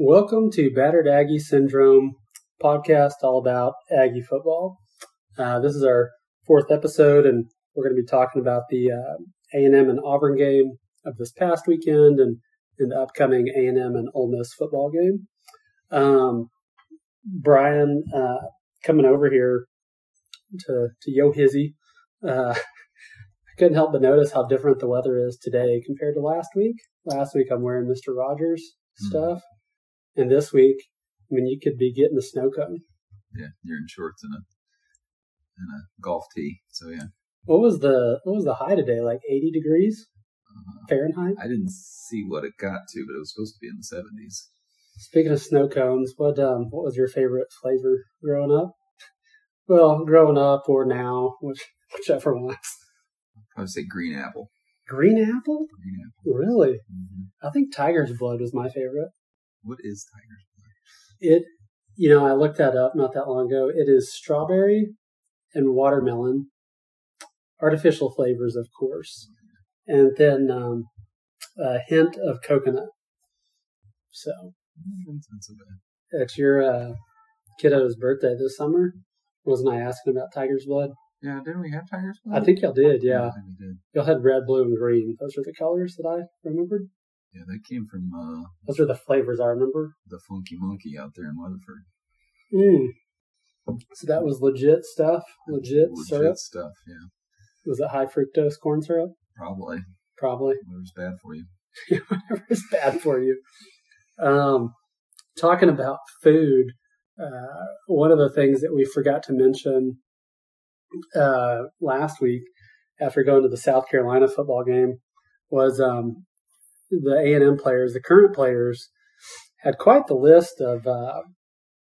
Welcome to Battered Aggie Syndrome podcast, all about Aggie football. This is our fourth episode, and we're going to be talking about the A&M and Auburn game of this past weekend and the upcoming A&M and Ole Miss football game. Brian, coming over here to Yo-Hizzy, I couldn't help but notice how different the weather is today compared to last week. Last week, I'm wearing Mr. Rogers stuff. And this week, I mean, you could be getting a snow cone. Yeah, you're in shorts and a golf tee. So yeah. What was the high today? Like 80 degrees Fahrenheit? I didn't see what it got to, but it was supposed to be in the 70s. Speaking of snow cones, what was your favorite flavor growing up? Well, growing up or now, whichever one. I'd probably say green apple. Green apple? Green apple. Really? Mm-hmm. I think Tiger's Blood was my favorite. What is Tiger's Blood? I looked that up not that long ago. It is strawberry and watermelon, artificial flavors, of course, and then a hint of coconut. So, at your kiddo's birthday this summer, wasn't I asking about Tiger's Blood? Yeah, didn't we have Tiger's Blood? I think y'all did, yeah. I think we did. Y'all had red, blue, and green. Those are the colors that I remembered. Yeah, they came from... those are the flavors I remember. The Funky Monkey out there in Weatherford. So that was legit stuff? Legit syrup? Legit stuff, yeah. Was it high fructose corn syrup? Probably. Whatever's bad for you. Whatever's bad for you. Talking about food, one of the things that we forgot to mention last week after going to the South Carolina football game was... the A&M players, the current players, had quite the list of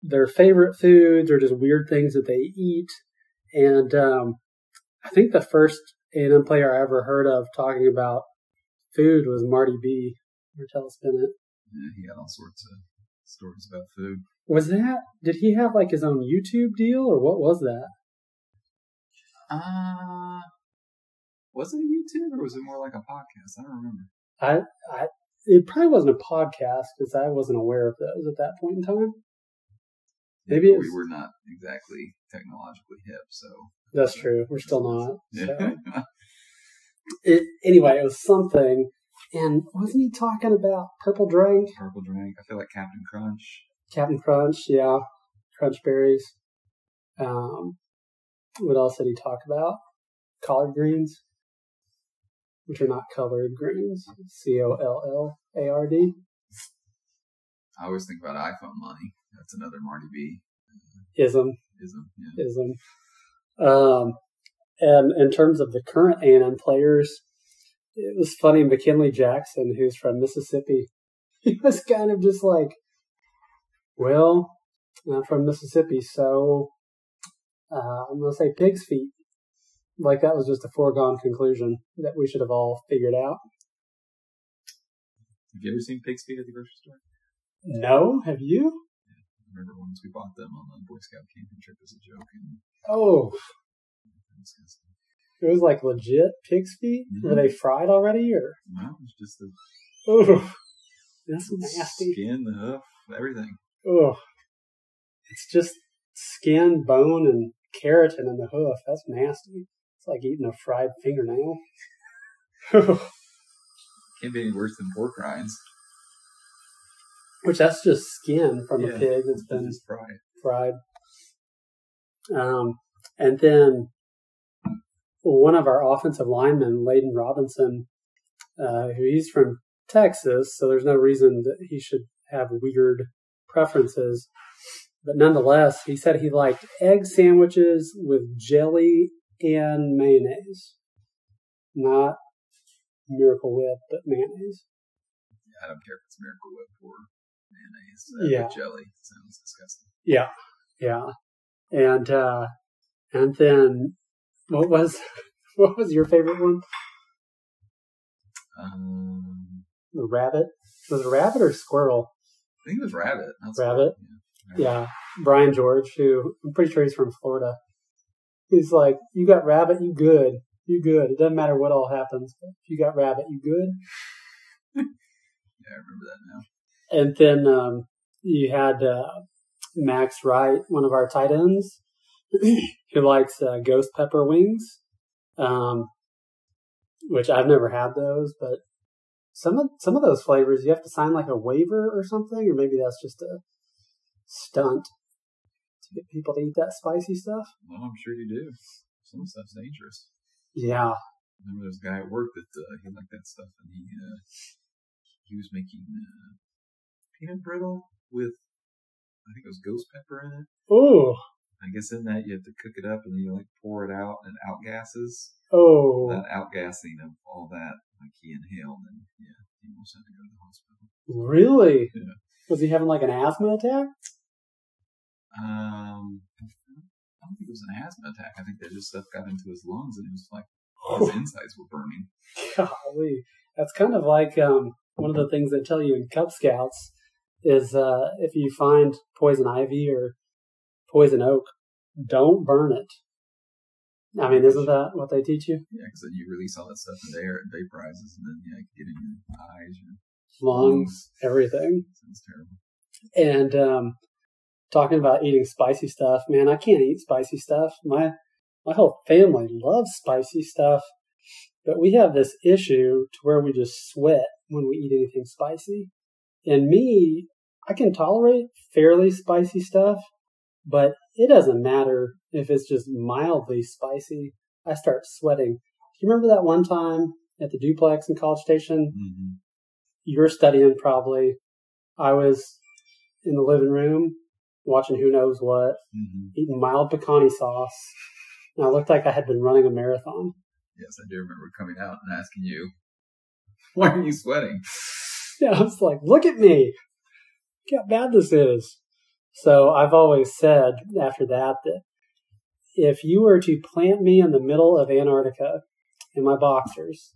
their favorite foods or just weird things that they eat. And I think the first A&M player I ever heard of talking about food was Marty B. Martellus Bennett. Yeah, he had all sorts of stories about food. Did he have like his own YouTube deal or what was that? Was it YouTube or was it more like a podcast? I don't remember. It probably wasn't a podcast because I wasn't aware of those at that point in time. Maybe we were not exactly technologically hip, so that's true. We're still not. So. Anyway, it was something, and wasn't he talking about purple drink? Purple drink. I feel like Captain Crunch. Captain Crunch, yeah, Crunch berries. What else did he talk about? Collard greens. Which are not colored greens. COLLARD. I always think about iPhone money. That's another Marty B. Ism. Yeah. Ism. And in terms of the current A&M players, it was funny. McKinley Jackson, who's from Mississippi, he was kind of just like, well, I'm from Mississippi, so I'm going to say pig's feet. Like that was just a foregone conclusion that we should have all figured out. Have you ever seen pig's feet at the grocery store? No, have you? Yeah, I remember once we bought them on the Boy Scout camping trip as a joke. It was like legit pig's feet? Mm-hmm. Were they fried already? Or? No, it's just the... Oh, that's nasty. Skin, the hoof, everything. Oh, it's just skin, bone, and keratin in the hoof. That's nasty. It's like eating a fried fingernail. Can't be any worse than pork rinds. Which that's just skin from a pig that's been fried. And then one of our offensive linemen, Layden Robinson, he's from Texas, so there's no reason that he should have weird preferences. But nonetheless, he said he liked egg sandwiches with jelly and mayonnaise. Not Miracle Whip, but mayonnaise. Yeah, I don't care if it's Miracle Whip or mayonnaise. With jelly. It sounds disgusting. Yeah. Yeah. And then what was your favorite one? The rabbit. Was it rabbit or squirrel? I think it was rabbit. Rabbit. Yeah. Yeah, Brian George, who I'm pretty sure he's from Florida. He's like, you got rabbit, you good. You good. It doesn't matter what all happens. If you got rabbit, you good. Yeah, I remember that now. And then you had Max Wright, one of our tight ends, who likes ghost pepper wings, which I've never had those, but some of those flavors you have to sign like a waiver or something, or maybe that's just a stunt to get people to eat that spicy stuff. Well, I'm sure you do. Some stuff's dangerous. Yeah. I remember there was a guy at work that he liked that stuff, and he was making peanut brittle with, I think it was ghost pepper in it. Oh. I guess in that you have to cook it up, and then you like pour it out, and it outgasses. Oh. That outgassing of all that, like he inhaled, and yeah, he almost had to go to the hospital. Really? Yeah. Was he having like an asthma attack? I don't think it was an asthma attack. I think that just stuff got into his lungs, and it was like his insides were burning. Golly, that's kind of like one of the things they tell you in Cub Scouts is if you find poison ivy or poison oak, don't burn it. I mean, isn't that what they teach you? Yeah, because then you release all that stuff in the air, it vaporizes, and then you get in your eyes, your lungs, everything. Sounds terrible. And talking about eating spicy stuff, man, I can't eat spicy stuff. My whole family loves spicy stuff, but we have this issue to where we just sweat when we eat anything spicy. And me, I can tolerate fairly spicy stuff, but it doesn't matter if it's just mildly spicy. I start sweating. Do you remember that one time at the duplex in College Station? Mm-hmm. You were studying probably. I was in the living room watching who knows what, eating mild picante sauce. And I looked like I had been running a marathon. Yes, I do remember coming out and asking you, why are you sweating? Yeah, I was like, look at me. Look how bad this is. So I've always said after that if you were to plant me in the middle of Antarctica in my boxers,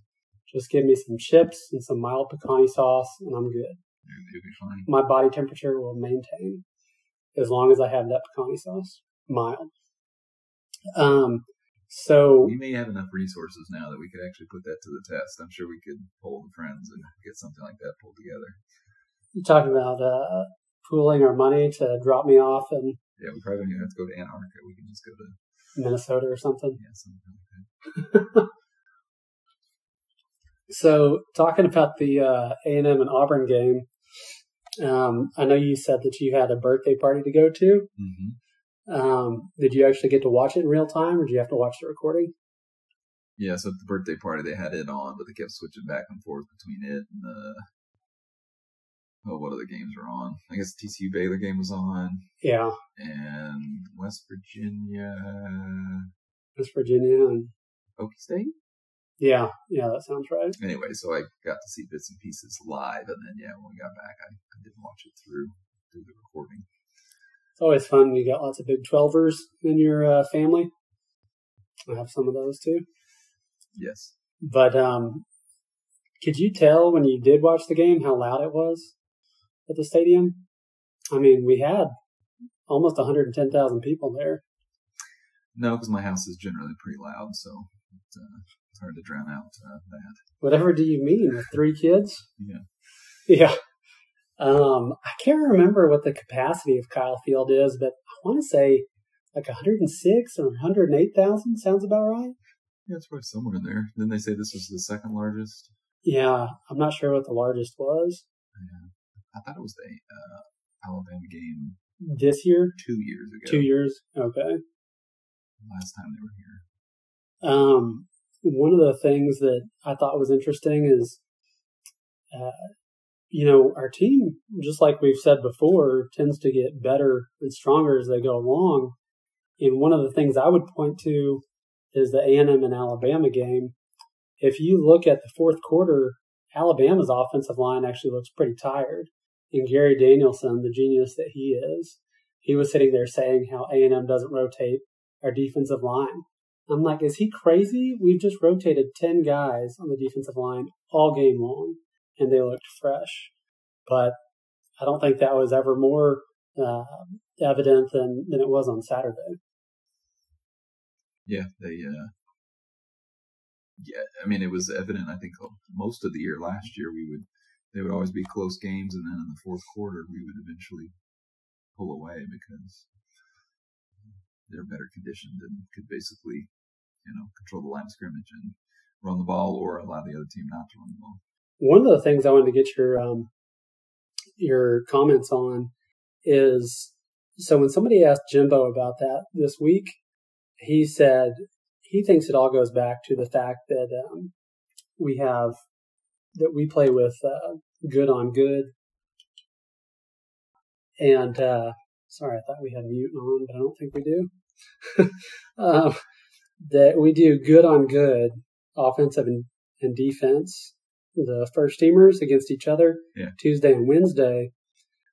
just give me some chips and some mild picante sauce, and I'm good. It'll be fine. My body temperature will maintain as long as I have that picante sauce, mild. So we may have enough resources now that we could actually put that to the test. I'm sure we could poll the friends and get something like that pulled together. You're talking about pooling our money to drop me off, and yeah, we probably don't have to go to Antarctica. We can just go to Minnesota or something. Yeah, something like that. So talking about the A&M and Auburn game, I know you said that you had a birthday party to go to. Mm-hmm. Did you actually get to watch it in real time, or did you have to watch the recording? Yeah, so at the birthday party, they had it on, but they kept switching back and forth between it and what other games were on? I guess the TCU Baylor game was on. Yeah. And West Virginia and Okie State? Yeah, that sounds right. Anyway, so I got to see bits and pieces live, and then, yeah, when we got back, I didn't watch it through the recording. It's always fun when you got lots of Big 12ers in your family. I have some of those too. Yes. But could you tell when you did watch the game how loud it was at the stadium? I mean, we had almost 110,000 people there. No, because my house is generally pretty loud, so it's hard to drown out that. Whatever do you mean, with 3 kids? Yeah. I can't remember what the capacity of Kyle Field is, but I want to say like 106 or 108,000 sounds about right. Yeah, it's probably somewhere in there. Didn't they say this was the second largest? Yeah, I'm not sure what the largest was. Yeah. I thought it was the Alabama game. This year? 2 years ago. 2 years, okay. Last time they were here. One of the things that I thought was interesting is our team, just like we've said before, tends to get better and stronger as they go along. And one of the things I would point to is the A&M and Alabama game. If you look at the fourth quarter, Alabama's offensive line actually looks pretty tired. And Gary Danielson, the genius that he is, he was sitting there saying how A&M doesn't rotate our defensive line. I'm like, is he crazy? We've just rotated 10 guys on the defensive line all game long, and they looked fresh. But I don't think that was ever more evident than it was on Saturday. Yeah, it was evident, I think, most of the year last year. We would they would always be close games, and then in the fourth quarter we would eventually pull away because they're better conditioned and could basically, you know, control the line of scrimmage and run the ball or allow the other team not to run the ball. One of the things I wanted to get your comments on is, so when somebody asked Jimbo about that this week, he said he thinks it all goes back to the fact that we play with good on good. And sorry, I thought we had mute on, but I don't think we do. That we do good on good, offensive and defense, the first teamers against each other, yeah, Tuesday and Wednesday,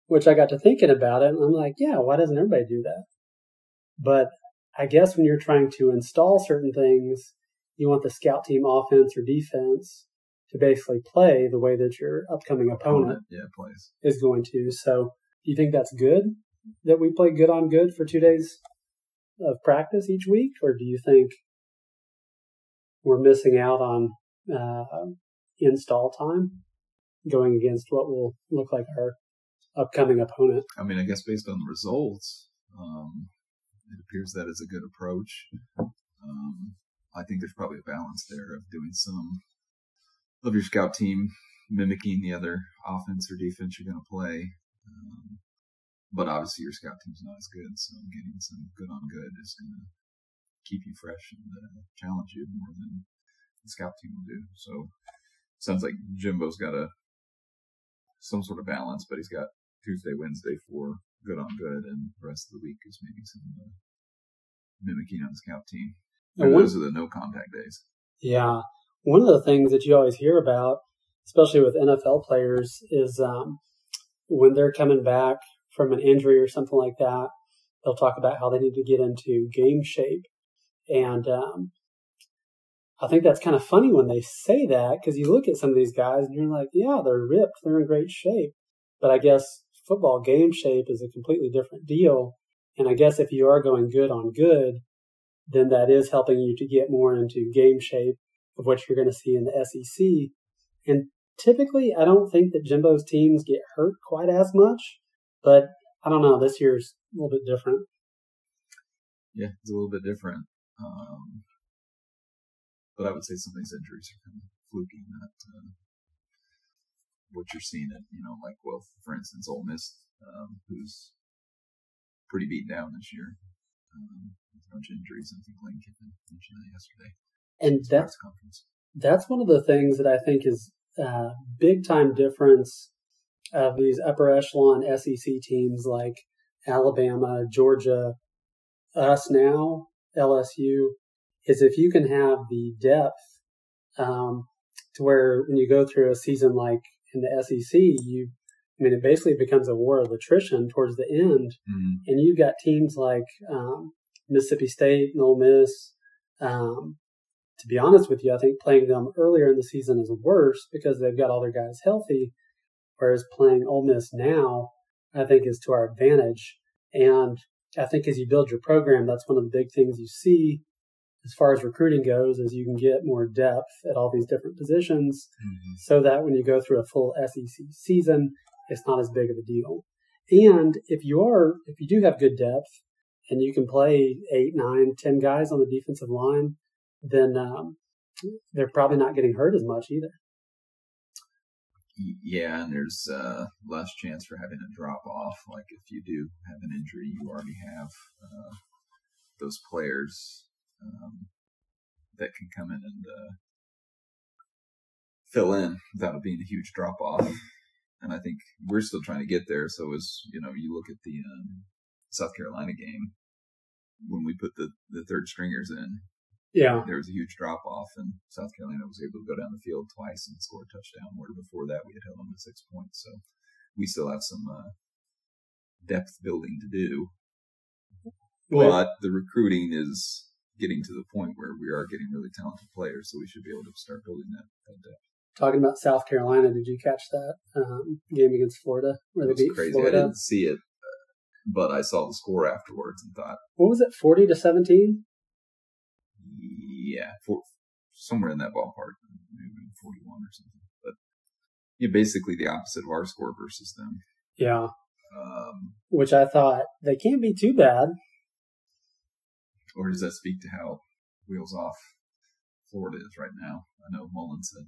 which I got to thinking about it, and I'm like, yeah, why doesn't everybody do that? But I guess when you're trying to install certain things, you want the scout team offense or defense to basically play the way that your upcoming opponent is going to. So do you think that's good, that we play good on good for 2 days of practice each week? Or do you think we're missing out on install time going against what will look like our upcoming opponent? I mean, I guess based on the results, it appears that is a good approach. I think there's probably a balance there of doing some of your scout team mimicking the other offense or defense you're going to play. But obviously your scout team's not as good, so getting some good on good is going to keep you fresh and challenge you more than the scout team will do. So it sounds like Jimbo's got some sort of balance, but he's got Tuesday, Wednesday for good on good, and the rest of the week is maybe some mimicking on the scout team. And those are the no contact days. Yeah. One of the things that you always hear about, especially with NFL players, is when they're coming back from an injury or something like that, they'll talk about how they need to get into game shape. And I think that's kind of funny when they say that, because you look at some of these guys and you're like, yeah, they're ripped, they're in great shape. But I guess football game shape is a completely different deal. And I guess if you are going good on good, then that is helping you to get more into game shape of what you're going to see in the SEC. And typically, I don't think that Jimbo's teams get hurt quite as much. But I don't know, this year's a little bit different. Yeah, it's a little bit different. But I would say some of these injuries are kind of fluky, not what you're seeing at, you know, like, well, for instance, Ole Miss, who's pretty beat down this year. A bunch of injuries, I think Lane Kiffin mentioned that yesterday. And that's one of the things that I think is a big-time difference of these upper echelon SEC teams like Alabama, Georgia, us now, LSU, is if you can have the depth to where when you go through a season like in the SEC, it basically becomes a war of attrition towards the end. Mm-hmm. And you've got teams like Mississippi State and Ole Miss. To be honest with you, I think playing them earlier in the season is worse because they've got all their guys healthy, whereas playing Ole Miss now, I think, is to our advantage. And I think as you build your program, that's one of the big things you see as far as recruiting goes, is you can get more depth at all these different positions, mm-hmm, so that when you go through a full SEC season, it's not as big of a deal. And if you do have good depth and you can play 8, 9, 10 guys on the defensive line, then they're probably not getting hurt as much either. Yeah, and there's less chance for having a drop-off. Like, if you do have an injury, you already have those players that can come in and fill in without it being a huge drop-off. And I think we're still trying to get there. So, as you know, you look at the South Carolina game, when we put the third stringers in, yeah, there was a huge drop-off, and South Carolina was able to go down the field twice and score a touchdown, where before that we had held them to 6 points. So we still have some depth building to do. But the recruiting is getting to the point where we are getting really talented players, so we should be able to start building that depth. Talking about South Carolina, did you catch that game against Florida where they beat crazy. Florida? I didn't see it, but I saw the score afterwards and thought, what was it, 40-17? Yeah, somewhere in that ballpark, maybe 41 or something. But yeah, basically the opposite of our score versus them. Yeah. Which I thought, they can't be too bad. Or does that speak to how wheels off Florida is right now? I know Mullen said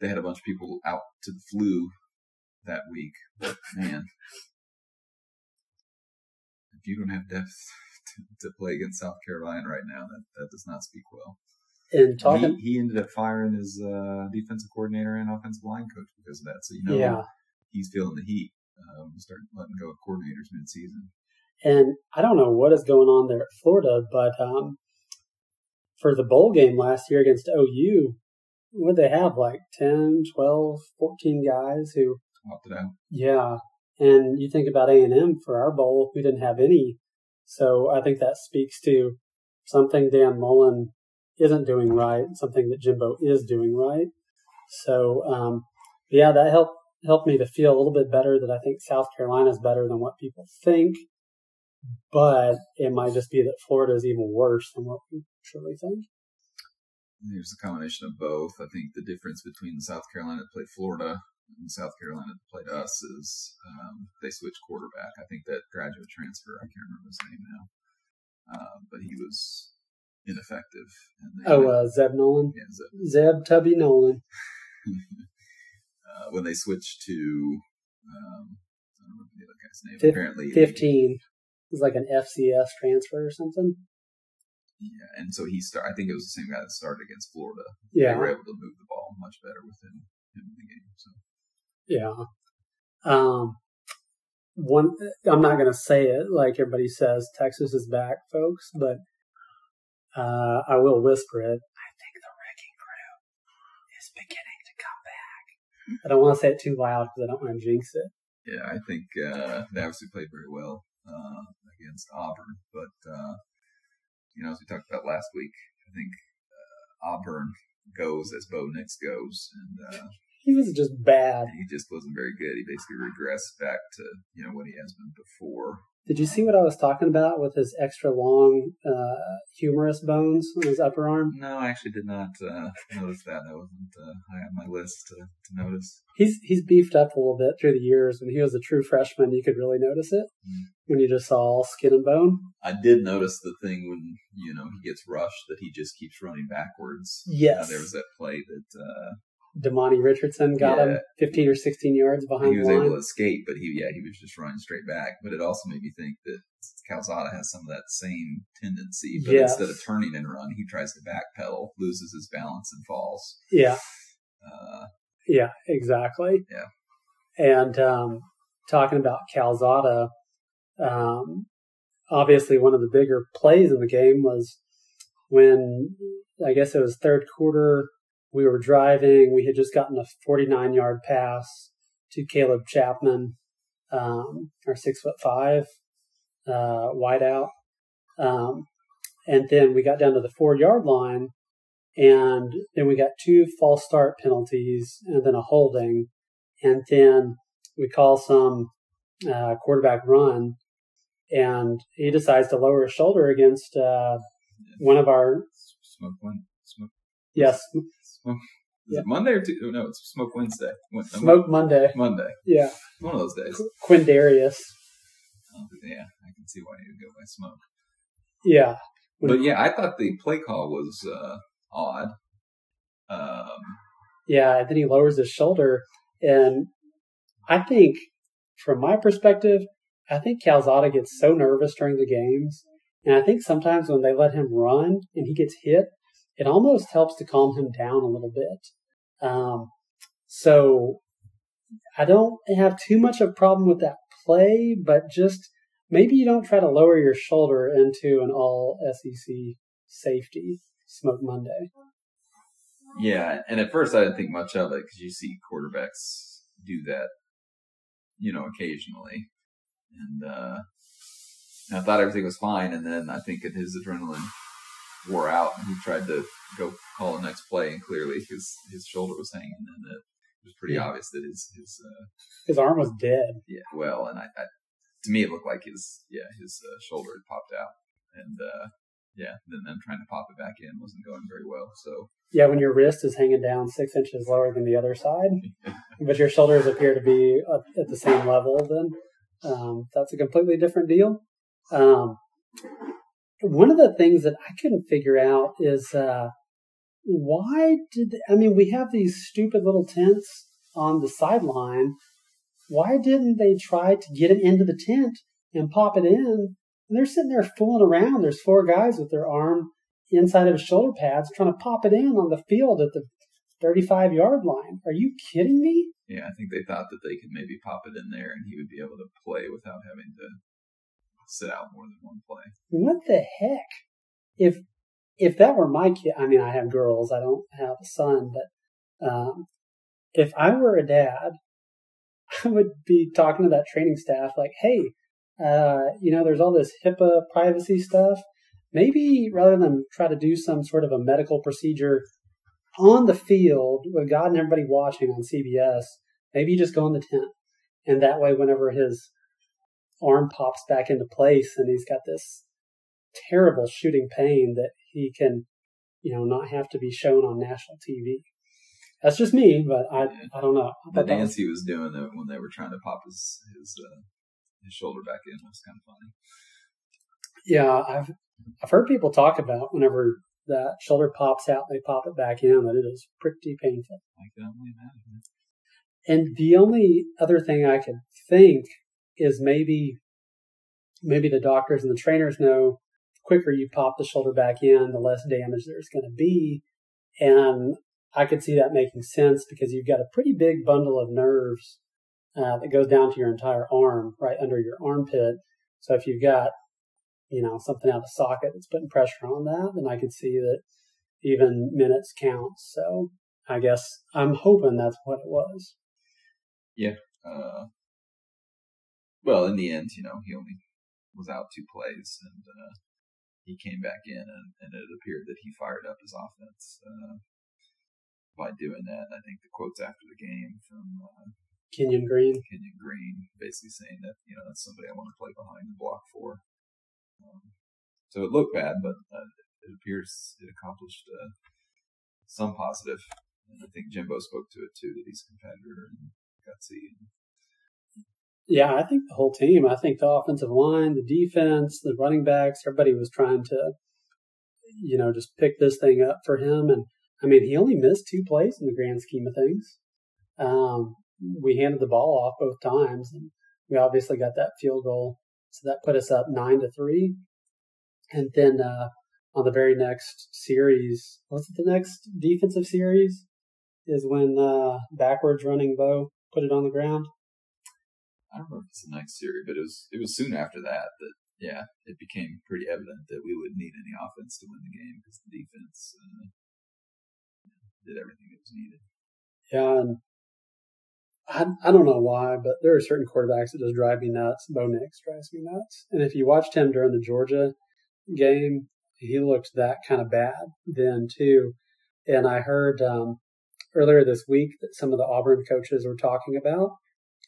they had a bunch of people out to the flu that week. But, man, if you don't have depth to play against South Carolina right now, that does not speak well. And talking, he ended up firing his defensive coordinator and offensive line coach because of that. So, he's feeling the heat. We start letting go of coordinators mid-season. And I don't know what is going on there at Florida, but for the bowl game last year against OU, what they have, like 10, 12, 14 guys who opted out. Yeah. And you think about A&M for our bowl, we didn't have any. So I think that speaks to something Dan Mullen isn't doing right, something that Jimbo is doing right. So, that helped me to feel a little bit better that I think South Carolina is better than what people think. But it might just be that Florida is even worse than what we truly think. There's a combination of both. I think the difference between South Carolina that played Florida and South Carolina that played us is they switched quarterback. I think that graduate transfer, I can't remember his name now, but he was ineffective. Zeb Nolan? Yeah, Zeb Tubby Nolan. When they switched to, I don't remember the other guy's name. Apparently, 15. It was like an FCS transfer or something. Yeah, and so I think it was the same guy that started against Florida. Yeah. They were able to move the ball much better with him in the game. So. Yeah. I'm not going to say it like everybody says, Texas is back, folks, but I will whisper it. I think the wrecking crew is beginning to come back. I don't want to say it too loud because I don't want to jinx it. Yeah, I think they obviously played very well against Auburn, but as we talked about last week, I think Auburn goes as Bo Nix goes, and he was just bad. He just wasn't very good. He basically regressed back to what he has been before. Did you see what I was talking about with his extra long humerus bones on his upper arm? No, I actually did not notice that. That wasn't high on my list to notice. He's beefed up a little bit through the years. When he was a true freshman, you could really notice it when you just saw all skin and bone. I did notice the thing when, he gets rushed that he just keeps running backwards. Yes. There was that play that... Demani Richardson got him 15 or 16 yards behind the line. He was able to escape, but he was just running straight back. But it also made me think that Calzada has some of that same tendency. But instead of turning and run, he tries to backpedal, loses his balance, and falls. Yeah. Yeah, exactly. Yeah. And talking about Calzada, obviously one of the bigger plays in the game was when, I guess it was third quarter, we were driving. We had just gotten a 49-yard pass to Caleb Chapman, our 6'5" wideout, and then we got down to the 4-yard line, and then we got 2 false start penalties, and then a holding, and then we call some quarterback run, and he decides to lower his shoulder against one of our smoke. Yes. It Monday or Tuesday? No, it's Smoke Wednesday. Smoke Monday. Monday. Yeah. One of those days. Quindarius. Yeah, I can see why he would go by Smoke. Yeah. But yeah, I thought the play call was odd. Yeah, and then he lowers his shoulder. And I think, from my perspective, I think Calzada gets so nervous during the games. And I think sometimes when they let him run and he gets hit, it almost helps to calm him down a little bit. So I don't have too much of a problem with that play, but just maybe you don't try to lower your shoulder into an all-SEC safety, Smoke Monday. Yeah, and at first I didn't think much of it because you see quarterbacks do that, occasionally. And I thought everything was fine, and then I think his adrenaline wore out, and he tried to go call the next play, and clearly his shoulder was hanging, and it was pretty obvious that his arm was dead. Yeah, well, and to me it looked like his shoulder had popped out, and Yeah, and then trying to pop it back in wasn't going very well. So yeah, when your wrist is hanging down 6 inches lower than the other side, but your shoulders appear to be at the same level, then that's a completely different deal. One of the things that I couldn't figure out is why did – I mean, we have these stupid little tents on the sideline. Why didn't they try to get it into the tent and pop it in? And they're sitting there fooling around. There's four guys with their arm inside of shoulder pads trying to pop it in on the field at the 35-yard line. Are you kidding me? Yeah, I think they thought that they could maybe pop it in there and he would be able to play without having to sit out more than one play. What the heck? If that were my kid, I mean, I have girls. I don't have a son. But if I were a dad, I would be talking to that training staff like, hey, there's all this HIPAA privacy stuff. Maybe rather than try to do some sort of a medical procedure on the field with God and everybody watching on CBS, maybe you just go in the tent. And that way, whenever his arm pops back into place and he's got this terrible shooting pain, that he can, not have to be shown on national TV. That's just me, but I don't know. But Nancy was doing it when they were trying to pop his shoulder back in. It was kind of funny. Yeah, I've heard people talk about whenever that shoulder pops out, they pop it back in, and it is pretty painful. I can only imagine. And the only other thing I could think is maybe the doctors and the trainers know the quicker you pop the shoulder back in, the less damage there's going to be. And I could see that making sense because you've got a pretty big bundle of nerves that goes down to your entire arm, right under your armpit. So if you've got, something out of socket that's putting pressure on that, then I could see that even minutes count. So I guess I'm hoping that's what it was. Yeah. Well, in the end, he only was out 2 plays, and he came back in, and it appeared that he fired up his offense by doing that. I think the quotes after the game from Kenyon Green, basically saying that that's somebody I want to play behind the block for. So it looked bad, but it appears it accomplished some positive. And I think Jimbo spoke to it too, that he's a competitor and gutsy. Yeah, I think the whole team. I think the offensive line, the defense, the running backs, everybody was trying to, just pick this thing up for him. And I mean, he only missed 2 plays in the grand scheme of things. We handed the ball off both times, and we obviously got that field goal. So that put us up 9-3. And then on the very next series, was it the next defensive series? Is when backwards running Bo put it on the ground. I don't know if it's the next series, but it was soon after that yeah, it became pretty evident that we wouldn't need any offense to win the game because the defense did everything that was needed. Yeah, and I don't know why, but there are certain quarterbacks that just drive me nuts. Bo Nix drives me nuts. And if you watched him during the Georgia game, he looked that kind of bad then too. And I heard earlier this week that some of the Auburn coaches were talking about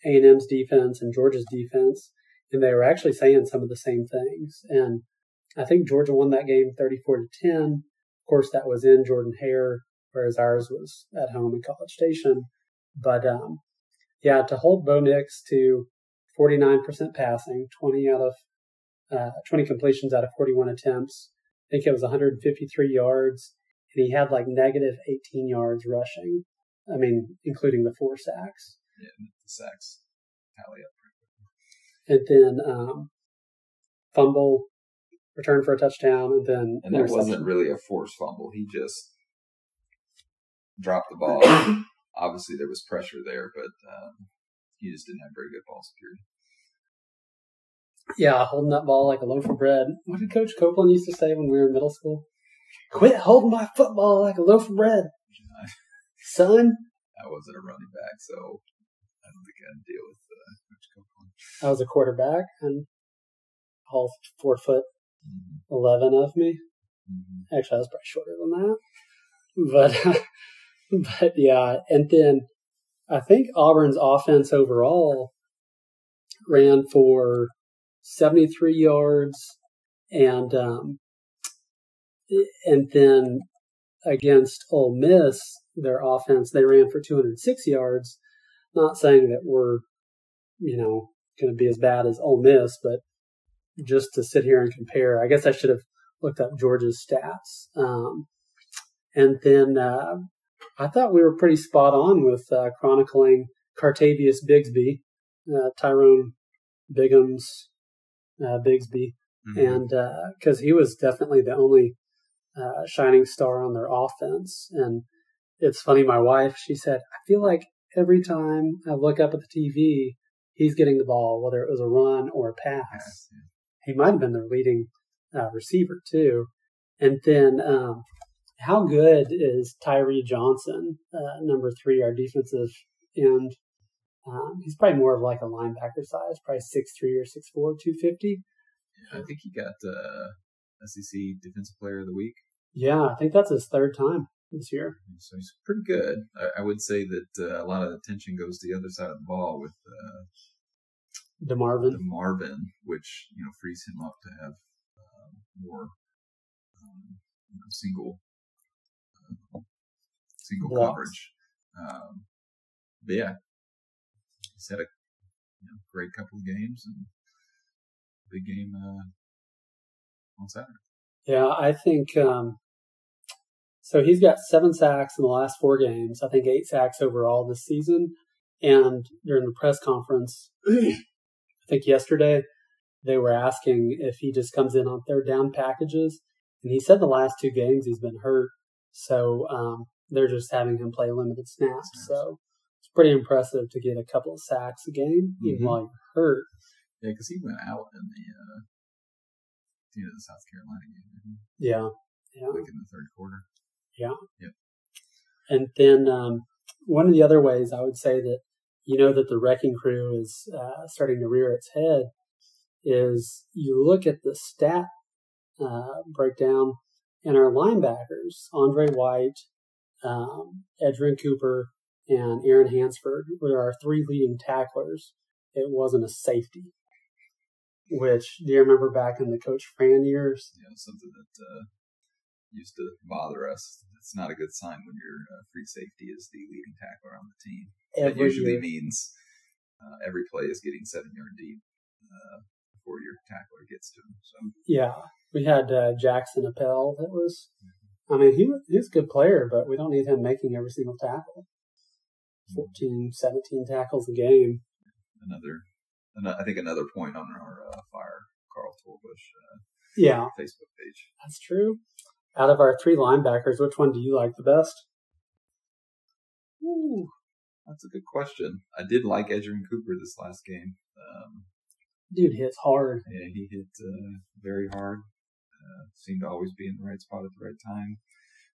A&M's defense and Georgia's defense, and they were actually saying some of the same things. And I think Georgia won that game 34-10. Of course, that was in Jordan-Hare, whereas ours was at home in College Station. But yeah, to hold Bo Nix to 49% passing, 20 completions out of 41 attempts. I think it was 153 yards, and he had like negative 18 yards rushing. I mean, including the 4 sacks. Yeah, the sacks tally up. And then fumble, return for a touchdown, and then and that wasn't really a forced fumble. He just dropped the ball. Obviously, there was pressure there, but he just didn't have very good ball security. Yeah, holding that ball like a loaf of bread. What did Coach Copeland used to say when we were in middle school? Quit holding my football like a loaf of bread, son. I wasn't a running back, so I don't think I'd deal with Coach Copeland. I was a quarterback, and all 4 foot 11 of me. Mm-hmm. Actually, I was probably shorter than that. But yeah, and then I think Auburn's offense overall ran for 73 yards and And then against Ole Miss, their offense, they ran for 206 yards. Not saying that we're, you know, going to be as bad as Ole Miss, but just to sit here and compare, I guess I should have looked up Georgia's stats. And then I thought we were pretty spot on with chronicling Cartavious Bigsby, Tyrone Bigham's Bigsby. Mm-hmm. And because he was definitely the only shining star on their offense. And it's funny, my wife, she said, I feel like every time I look up at the TV, he's getting the ball, whether it was a run or a pass. Yeah. He might have been their leading receiver, too. And then how good is Tyree Johnson, number 3, our defensive end? He's probably more of like a linebacker size, probably 6'3" or 6'4", 250. Yeah, I think he got SEC Defensive Player of the Week. Yeah, I think that's his third time this year. So he's pretty good. I would say that a lot of attention goes to the other side of the ball with DeMarvin, which, you know, frees him up to have more single blocks. Coverage. But yeah, he's had a great couple of games and big game on Saturday. Yeah, I think so. He's got 7 sacks in the last 4 games. I think 8 sacks overall this season. And during the press conference, I think yesterday, they were asking if he just comes in on third down packages. And he said the last 2 games he's been hurt. So they're just having him play limited snaps. So it's pretty impressive to get a couple of sacks a game, even while you're hurt. Yeah, because he went out in the South Carolina game, didn't he? Yeah. Like in the third quarter. Yeah. Yep. And then one of the other ways I would say that, that the wrecking crew is starting to rear its head is you look at the stat breakdown in our linebackers. Andre White, Edrin Cooper, and Aaron Hansford were our 3 leading tacklers. It wasn't a safety. Which, do you remember back in the Coach Fran years? Yeah, something that used to bother us. It's not a good sign when your free safety is the leading tackler on the team. That usually means every play is getting 7-yard deep before your tackler gets to him. So yeah, we had Jackson Appel. That was, I mean, he's a good player, but we don't need him making every single tackle. 14, 17 tackles a game. I think another point on our Fire Carl Torbush Facebook page. That's true. Out of our 3 linebackers, which one do you like the best? Ooh, that's a good question. I did like Edrin Cooper this last game. Dude hits hard. Yeah, he hit very hard. Seemed to always be in the right spot at the right time,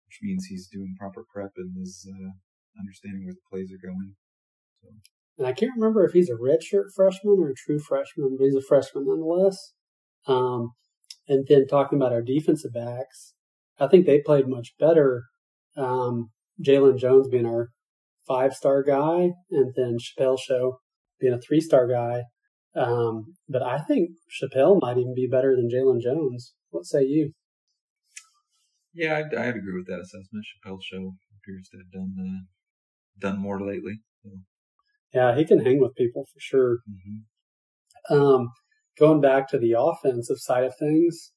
which means he's doing proper prep and is understanding where the plays are going. So. And I can't remember if he's a redshirt freshman or a true freshman, but he's a freshman nonetheless. And then talking about our defensive backs, I think they played much better. Jalen Jones being our 5-star guy, and then Chappelle Show being a 3-star guy. But I think Chappelle might even be better than Jalen Jones. What say you? Yeah, I'd agree with that assessment. Chappelle Show appears to have done more lately. So. Yeah, he can hang with people for sure. Mm-hmm. Going back to the offensive side of things,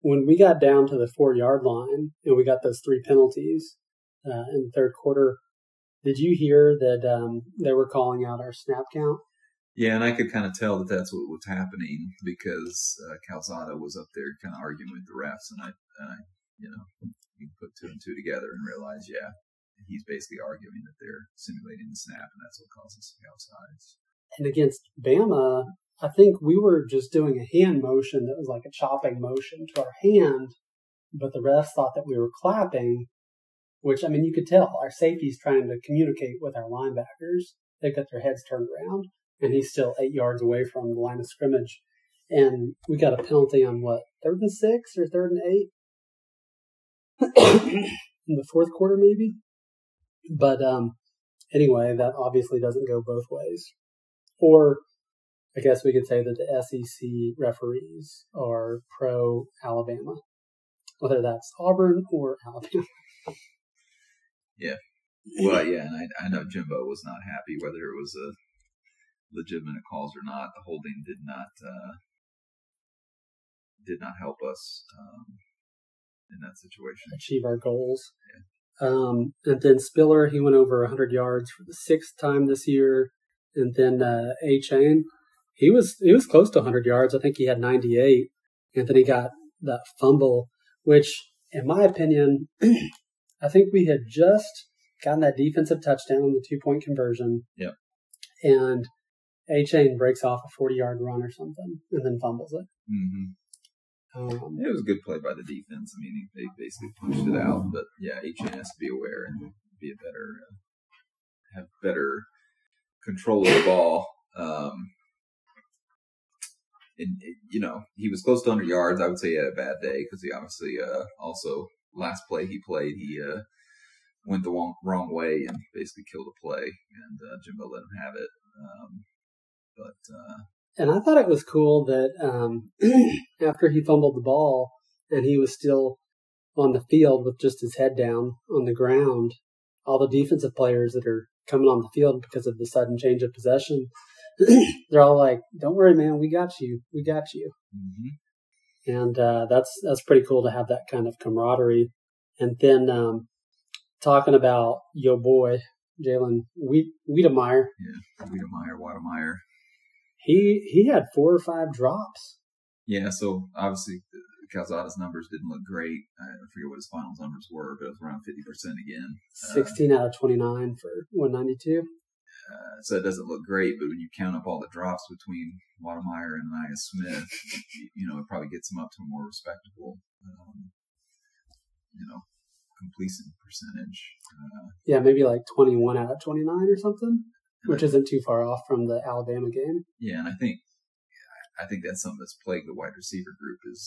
when we got down to the 4-yard line and we got those 3 penalties in the third quarter, did you hear that they were calling out our snap count? Yeah, and I could kind of tell that that's what was happening because Calzada was up there kind of arguing with the refs, and I you put 2 and 2 together and realize, yeah. He's basically arguing that they're simulating the snap, and that's what causes the outsides. And against Bama, I think we were just doing a hand motion that was like a chopping motion to our hand, but the refs thought that we were clapping, which, I mean, you could tell our safety's trying to communicate with our linebackers. They've got their heads turned around, and he's still 8 yards away from the line of scrimmage. And we got a penalty on, 3rd and 6 or 3rd and 8? In the fourth quarter, maybe? But anyway, that obviously doesn't go both ways. Or I guess we could say that the SEC referees are pro-Alabama. whether that's Auburn or Alabama. Yeah. Well, yeah, and I know Jimbo was not happy, whether it was a legitimate calls or not. The holding did not help us in that situation achieve our goals. Yeah. And then Spiller, he went over 100 yards for the sixth time this year. And then Achane, he was close to 100 yards. I think he had 98. And then he got that fumble, which, in my opinion, I think we had just gotten that defensive touchdown, the two-point conversion. Yep. And Achane breaks off a 40-yard run or something and then fumbles it. Mm-hmm. It was a good play by the defense. I mean, they basically pushed it out, but yeah, Achane has to be aware and be a better control of the ball. And he was close to 100 yards. I would say he had a bad day because he obviously also last play he played, he went the wrong way and basically killed a play, and Jimbo let him have it. And I thought it was cool that after he fumbled the ball and he was still on the field with just his head down on the ground, all the defensive players that are coming on the field because of the sudden change of possession, they're all like, "Don't worry, man, we got you." Mm-hmm. And that's pretty cool to have that kind of camaraderie. And then talking about your boy Jaylen Wydermyer. Yeah, Wydermyer. He had 4 or 5 drops. Yeah, so obviously Calzada's numbers didn't look great. I forget what his finals numbers were, but it was around 50% again. 16 out of 29 for 192. So it doesn't look great, but when you count up all the drops between Wydermyer and Nia Smith, it probably gets him up to a more respectable, completion percentage. Yeah, maybe like 21 out of 29 or something. Which isn't too far off from the Alabama game. Yeah, and I think that's something that's plagued the wide receiver group is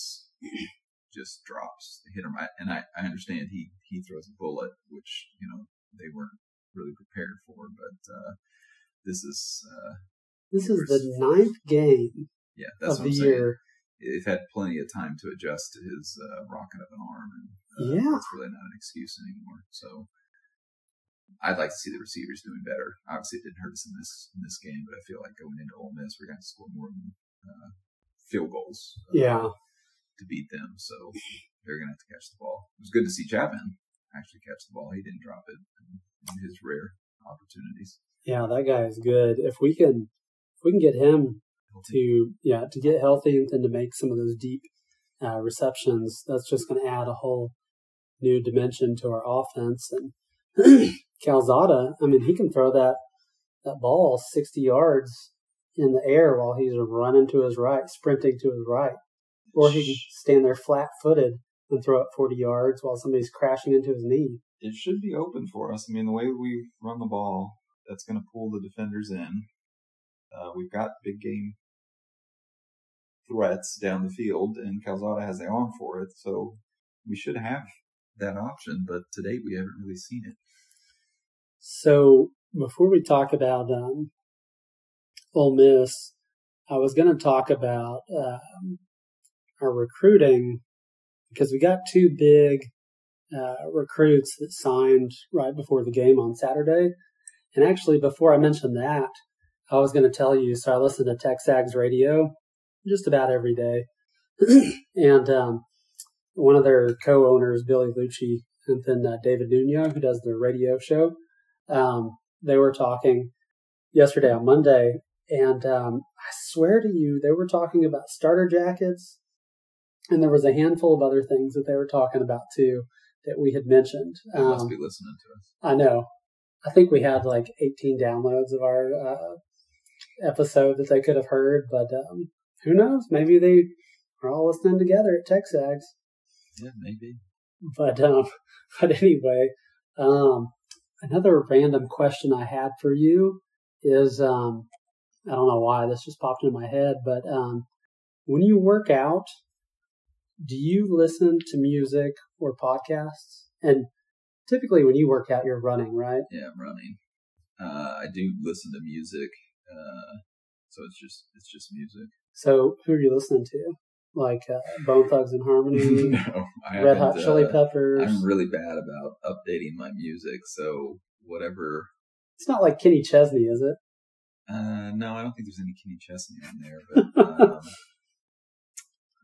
just drops. They hit him right, and I understand he throws a bullet, which they weren't really prepared for. But this is the 9th game. Yeah, that's of the year. They've had plenty of time to adjust to his rocket of an arm, and it's really not an excuse anymore. So. I'd like to see the receivers doing better. Obviously, it didn't hurt us in this game, but I feel like going into Ole Miss, we're going to score more than field goals to beat them. So they're going to have to catch the ball. It was good to see Chapman actually catch the ball. He didn't drop it in his rare opportunities. Yeah, that guy is good. If we can get him to get healthy and then to make some of those deep receptions, that's just going to add a whole new dimension to our offense. And Calzada, I mean, he can throw that ball 60 yards in the air while he's sprinting to his right. Or he can stand there flat-footed and throw it 40 yards while somebody's crashing into his knee. It should be open for us. I mean, the way we run the ball, that's going to pull the defenders in. We've got big game threats down the field, and Calzada has the arm for it, so we should have that option, but to date we haven't really seen it. So before we talk about Ole Miss, I was going to talk about our recruiting because we got 2 big recruits that signed right before the game on Saturday. And actually, before I mentioned that, I was going to tell you, so I listen to TexAg's radio just about every day. And one of their co-owners, Billy Lucci, and then David Nuno, who does the radio show, they were talking yesterday on Monday, and I swear to you, they were talking about starter jackets, and there was a handful of other things that they were talking about, too, that we had mentioned. They must be listening to us. I know. I think we had like 18 downloads of our episode that they could have heard, but who knows? Maybe they are all listening together at TexAg's. Yeah, maybe. But anyway, another random question I had for you is, I don't know why this just popped into my head, but when you work out, do you listen to music or podcasts? And typically when you work out, you're running, right? Yeah, I'm running. I do listen to music, so it's just music. So who are you listening to? Like Bone Thugs and Harmony, Red Hot Chili Peppers. I'm really bad about updating my music, so whatever. It's not like Kenny Chesney, is it? No, I don't think there's any Kenny Chesney on there, but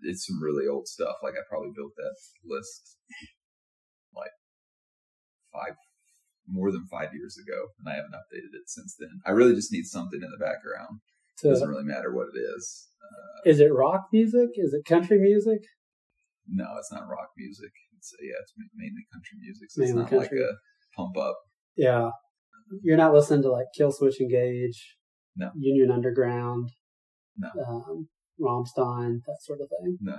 it's some really old stuff. Like, I probably built that list like more than 5 years ago, and I haven't updated it since then. I really just need something in the background. It doesn't really matter what it is. Is it rock music? Is it country music? No, it's not rock music. It's mainly country music. So mainly it's not country. Like a pump up. Yeah. You're not listening to like Kill Switch Engage, no. Union Underground, no. Rammstein, that sort of thing. No.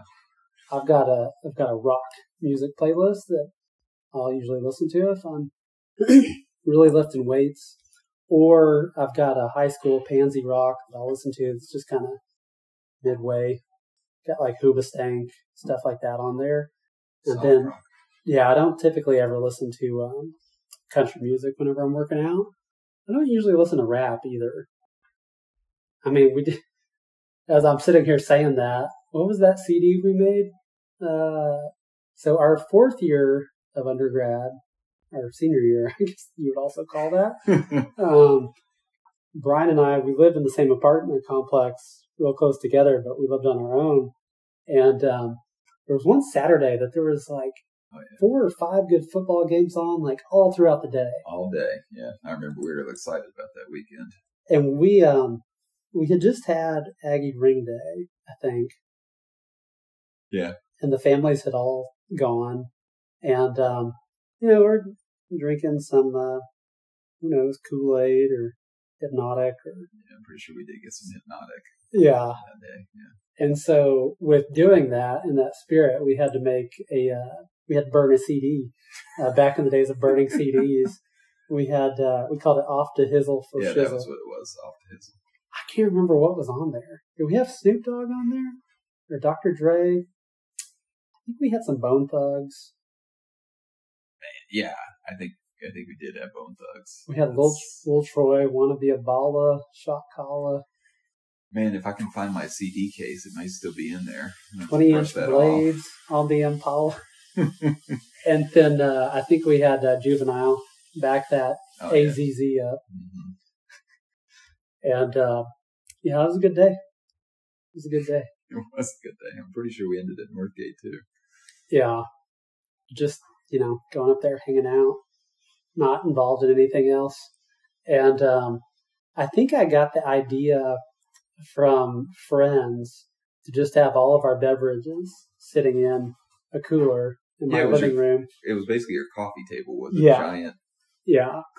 I've got a rock music playlist that I'll usually listen to if I'm really lifting weights. Or I've got a high school pansy rock that I'll listen to. It's just kind of midway. Got like Hoobastank, stuff like that on there. And solid then, rock. Yeah, I don't typically ever listen to country music whenever I'm working out. I don't usually listen to rap either. I mean, we did, as I'm sitting here saying that, what was that CD we made? So our fourth year of undergrad, our senior year, I guess you would also call that. Brian and I, we lived in the same apartment complex real close together, but we lived on our own. And there was one Saturday that there was like 4 or 5 good football games on, like all throughout the day. All day, yeah. I remember we were excited about that weekend. And we had just had Aggie Ring Day, I think. Yeah. And the families had all gone. And, we're drinking some, Kool-Aid or Hypnotic. Or, yeah, I'm pretty sure we did get some Hypnotic. Yeah. That day. Yeah. And so with doing that in that spirit, we had to burn a CD. Back in the days of burning CDs, we called it Off to Hizzle for Shizzle. Yeah, that was what it was, Off to Hizzle. I can't remember what was on there. Did we have Snoop Dogg on there? Or Dr. Dre? I think we had some Bone Thugs. Yeah, I think we did have Bone Thugs. We had Lil Troy, one of the Abala, Shock Collar. Man, if I can find my CD case, it might still be in there. 20-inch blades on the Impala. And then I think we had Juvenile back that AZZ up. Mm-hmm. And it was a good day. It was a good day. It was a good day. I'm pretty sure we ended at Northgate too. Yeah, just... going up there, hanging out, not involved in anything else. And I think I got the idea from friends to just have all of our beverages sitting in a cooler in my living room. It was basically your coffee table with a giant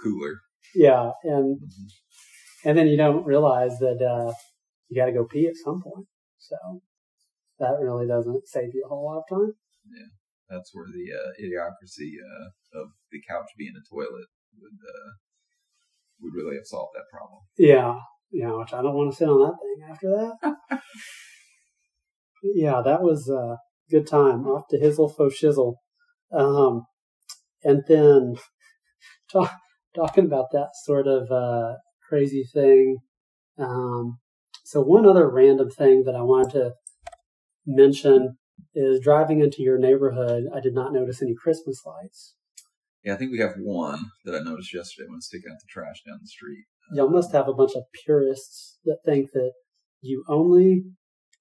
cooler. Yeah. And and then you don't realize that you got to go pee at some point. So that really doesn't save you a whole lot of time. Yeah. That's where the idiocracy of the couch being a toilet would really have solved that problem. Yeah. Which I don't want to sit on that thing after that. Yeah, that was a good time. Off to Hizzle Fo Shizzle. And then talking about that sort of crazy thing. So one other random thing that I wanted to mention is driving into your neighborhood, I did not notice any Christmas lights. Yeah, I think we have one that I noticed yesterday when I was taking out the trash down the street. Y'all must have a bunch of purists that think that you only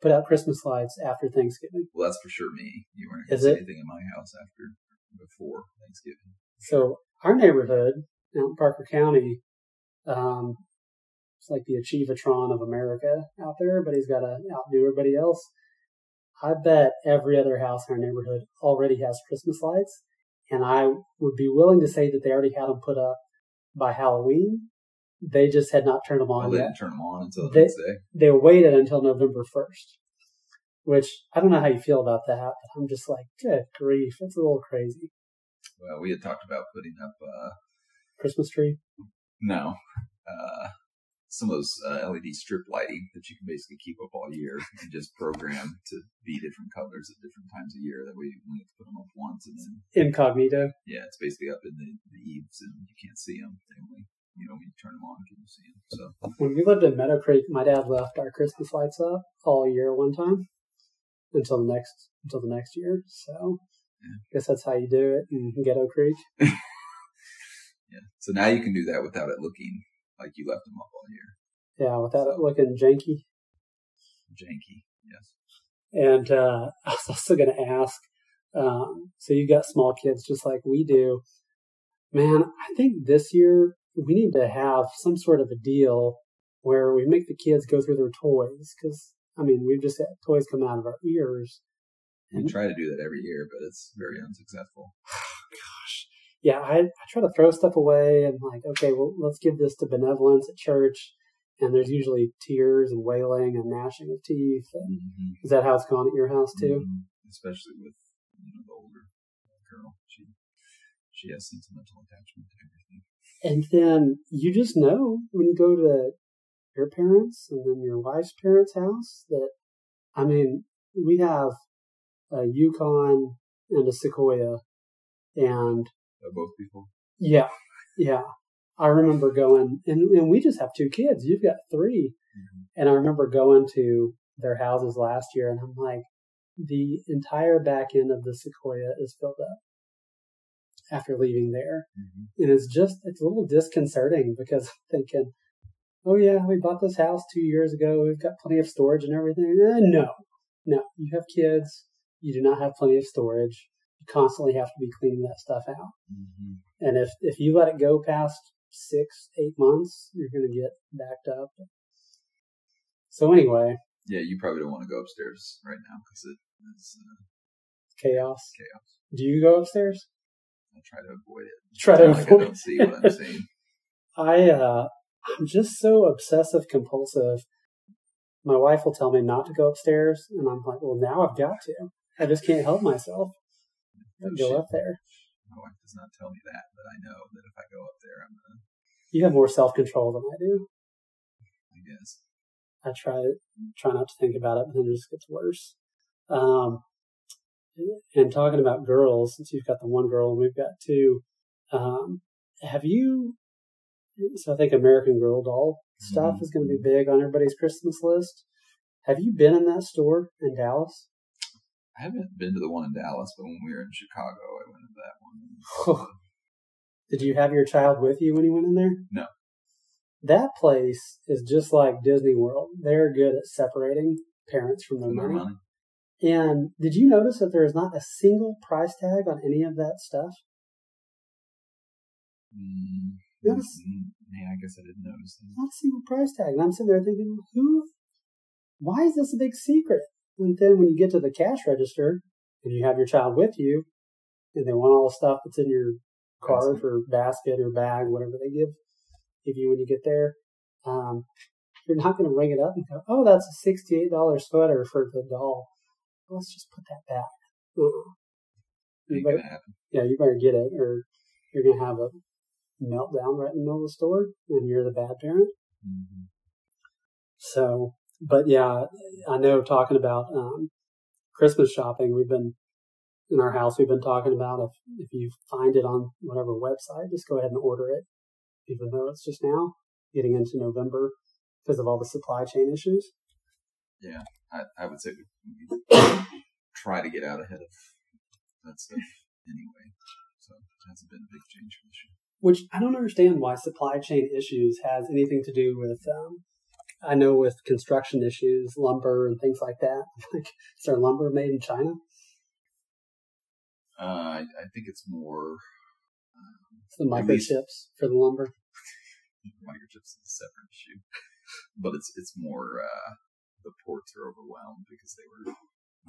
put out Christmas lights after Thanksgiving. Well, that's for sure me. You weren't going to see anything in my house before Thanksgiving. So our neighborhood out in Parker County, it's like the Achievatron of America out there, but he's got to outdo everybody else. I bet every other house in our neighborhood already has Christmas lights, and I would be willing to say that they already had them put up by Halloween. They just had not turned them on yet. They didn't turn them on until the next day. They waited until November 1st, which I don't know how you feel about that, but I'm just like, good grief, it's a little crazy. Well, we had talked about putting up Christmas tree? No. Some of those LED strip lighting that you can basically keep up all year and just program to be different colors at different times of year. That way you only have to put them up once and then incognito. Yeah, it's basically up in the eaves and you can't see them. They only, when you turn them on, you can see them. So when we lived in Meadow Creek, my dad left our Christmas lights up all year one time. until the next year. So yeah. I guess that's how you do it in Ghetto Creek. Yeah. So now you can do that without it looking like you left them up all year. Yeah, without it looking janky. Janky, yes. And I was also going to ask, so you've got small kids just like we do. Man, I think this year we need to have some sort of a deal where we make the kids go through their toys. Because, I mean, we've just had toys come out of our ears. We try to do that every year, but it's very unsuccessful. Oh, gosh. Yeah, I try to throw stuff away and like, okay, well, let's give this to benevolence at church. And there's usually tears and wailing and gnashing of teeth. And mm-hmm. Is that how it's gone at your house, too? Mm-hmm. Especially with the older girl. She has sentimental attachment to everything. And then you just know when you go to your parents and then your wife's parents' house that, I mean, we have a Yukon and a Sequoia. And both people? Yeah, yeah. I remember going, and we just have two kids. You've got three. Mm-hmm. And I remember going to their houses last year, and I'm like, the entire back end of the Sequoia is filled up after leaving there. Mm-hmm. And it's a little disconcerting because I'm thinking, oh, yeah, we bought this house 2 years ago. We've got plenty of storage and everything. No, you have kids. You do not have plenty of storage. You constantly have to be cleaning that stuff out. Mm-hmm. And if you let it go past 6-8 months, you're going to get backed up. So anyway. Yeah, you probably don't want to go upstairs right now because it's chaos. Do you go upstairs? I try to avoid it. I don't see what I'm seeing. I'm just so obsessive compulsive. My wife will tell me not to go upstairs, and I'm like, well, now I've got to. I just can't help myself. Go up there. My wife does not tell me that, but I know that if I go up there, I'm going to... You have more self-control than I do. I guess. I try not to think about it, but then it just gets worse. And talking about girls, since you've got the one girl and we've got two, have you... So I think American Girl doll stuff is going to be big on everybody's Christmas list. Have you been in that store in Dallas? I haven't been to the one in Dallas, but when we were in Chicago, I went to that one. Did you have your child with you when you went in there? No. That place is just like Disney World. They're good at separating parents from their money. And did you notice that there is not a single price tag on any of that stuff? Mm. Yes. Yeah, I guess I didn't notice that. Not a single price tag. And I'm sitting there thinking, why is this a big secret? And then when you get to the cash register and you have your child with you and they want all the stuff that's in your cart or basket or bag, whatever they give you when you get there, you're not going to ring it up and go, oh, that's a $68 sweater for the doll. Let's just put that back. You better get it or you're going to have a meltdown right in the middle of the store and you're the bad parent. Mm-hmm. So, but yeah, I know talking about Christmas shopping, we've been talking about if you find it on whatever website, just go ahead and order it, even though it's just now getting into November because of all the supply chain issues. Yeah, I would say we try to get out ahead of that stuff anyway. So it hasn't been a big change for this year. Which I don't understand why supply chain issues has anything to do with, I know with construction issues, lumber and things like that. Like, is there lumber made in China? I think it's more... it's the microchips for the lumber. Microchips is a separate issue. But it's more the ports are overwhelmed because they were not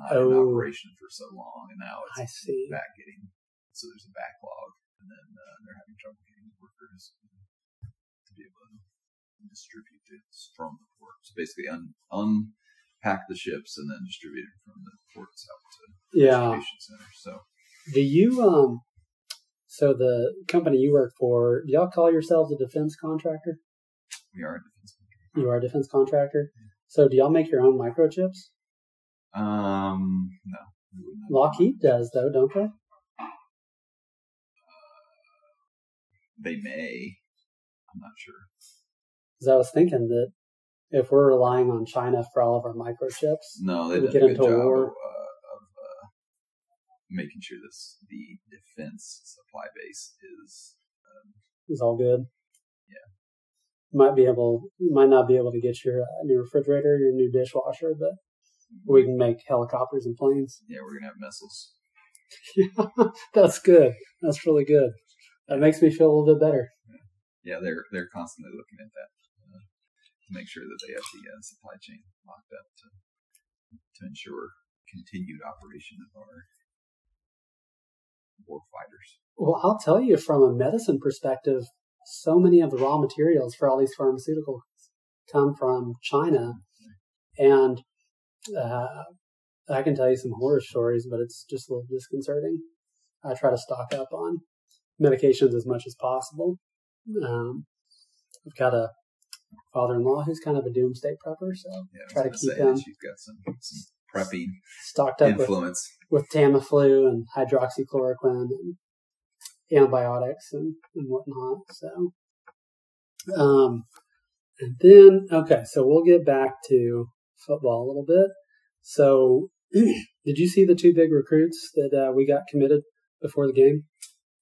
in operation for so long. And now it's back getting... So there's a backlog. And then they're having trouble getting the workers to be able to distribute it from the port. So basically, unpack the ships and then distribute it from the ports out to the distribution center. So, do you? So the company you work for, do y'all call yourselves a defense contractor? We are a defense contractor. You are a defense contractor. Yeah. So do y'all make your own microchips? No. Lockheed does though, don't they? They may. I'm not sure. Because I was thinking that if we're relying on China for all of our microchips, no, they did a good job making sure that the defense supply base is all good. Yeah. Might not be able to get your new refrigerator, your new dishwasher, but we can make helicopters and planes. Yeah, we're gonna have missiles. Yeah, that's good. That's really good. That makes me feel a little bit better. Yeah, they're constantly looking at that to make sure that they have the supply chain locked up to ensure continued operation of our war fighters. Well, I'll tell you, from a medicine perspective, so many of the raw materials for all these pharmaceuticals come from China, and I can tell you some horror stories, but it's just a little disconcerting. I try to stock up on medications as much as possible. I've got a father-in-law who's kind of a doomsday prepper, so try to keep him. You've got some preppy stocked up with Tamiflu and hydroxychloroquine and antibiotics and whatnot. So, and then, okay, so we'll get back to football a little bit. So, did you see the two big recruits that we got committed before the game?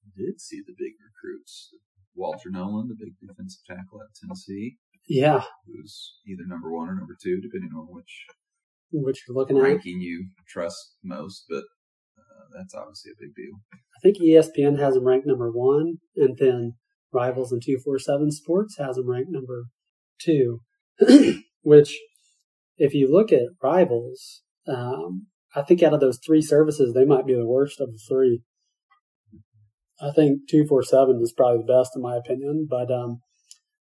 I did see the big recruits. Walter Nolan, the big defensive tackle at Tennessee. Yeah. Who's either number one or number two, depending on which you're looking ranking at. Ranking you trust most, but that's obviously a big deal. I think ESPN has him ranked number one, and then Rivals and 247 Sports has him ranked number two, which, if you look at Rivals, I think out of those three services, they might be the worst of the three. I think 247 is probably the best in my opinion, but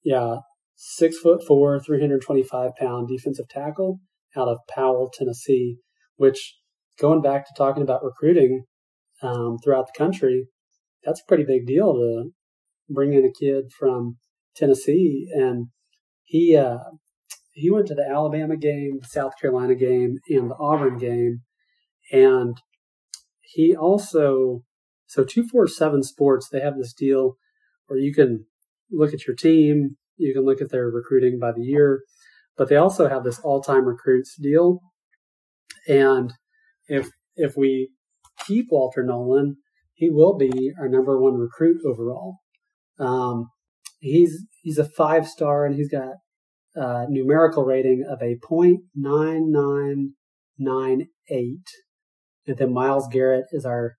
yeah, 6'4", 325-pound defensive tackle out of Powell, Tennessee, which, going back to talking about recruiting throughout the country, that's a pretty big deal to bring in a kid from Tennessee. And he went to the Alabama game, the South Carolina game, and the Auburn game. And he also, so 247 Sports, they have this deal where you can look at your team, you can look at their recruiting by the year, but they also have this all-time recruits deal. And if we keep Walter Nolan, he will be our number one recruit overall. He's a 5-star, and he's got a numerical rating of a .9998. And then Myles Garrett is our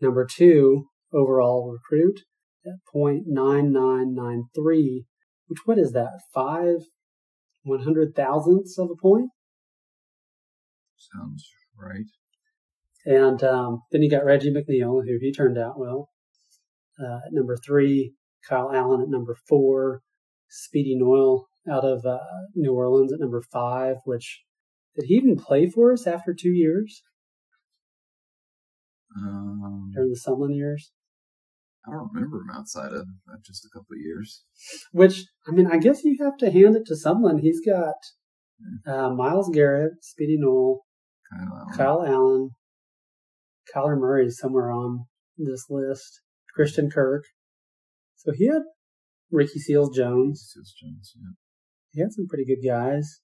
number two overall recruit at .9993, which, what is that, 5/100,000ths of a point? Sounds right. And then you got Reggie McNeil, who he turned out well, at number three, Kyle Allen at number four, Speedy Noyle out of New Orleans at number five, which, did he even play for us after 2 years? During the Sumlin years? I don't remember him outside of just a couple of years. Which, I mean, I guess you have to hand it to Sumlin. He's got Myles Garrett, Speedy Noyle, Kyle Allen, Kyler Murray is somewhere on this list. Christian Kirk. So he had Ricky Seals-Jones. Yeah. He had some pretty good guys.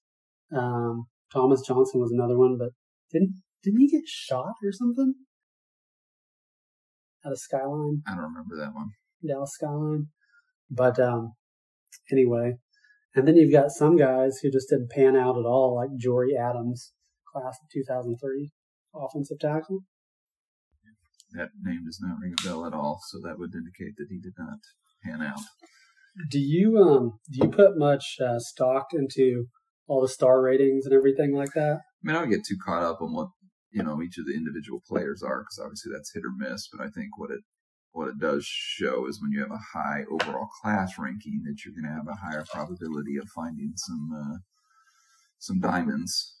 Thomas Johnson was another one, but didn't he get shot or something? Out of Skyline. I don't remember that one. Dallas Skyline. But anyway. And then you've got some guys who just didn't pan out at all, like Jory Adams, class of 2003, offensive tackle. That name does not ring a bell at all, so that would indicate that he did not pan out. Do you put much stock into all the star ratings and everything like that? I mean, I don't get too caught up on what each of the individual players are, because obviously that's hit or miss. But I think what it does show is when you have a high overall class ranking, that you're going to have a higher probability of finding some diamonds.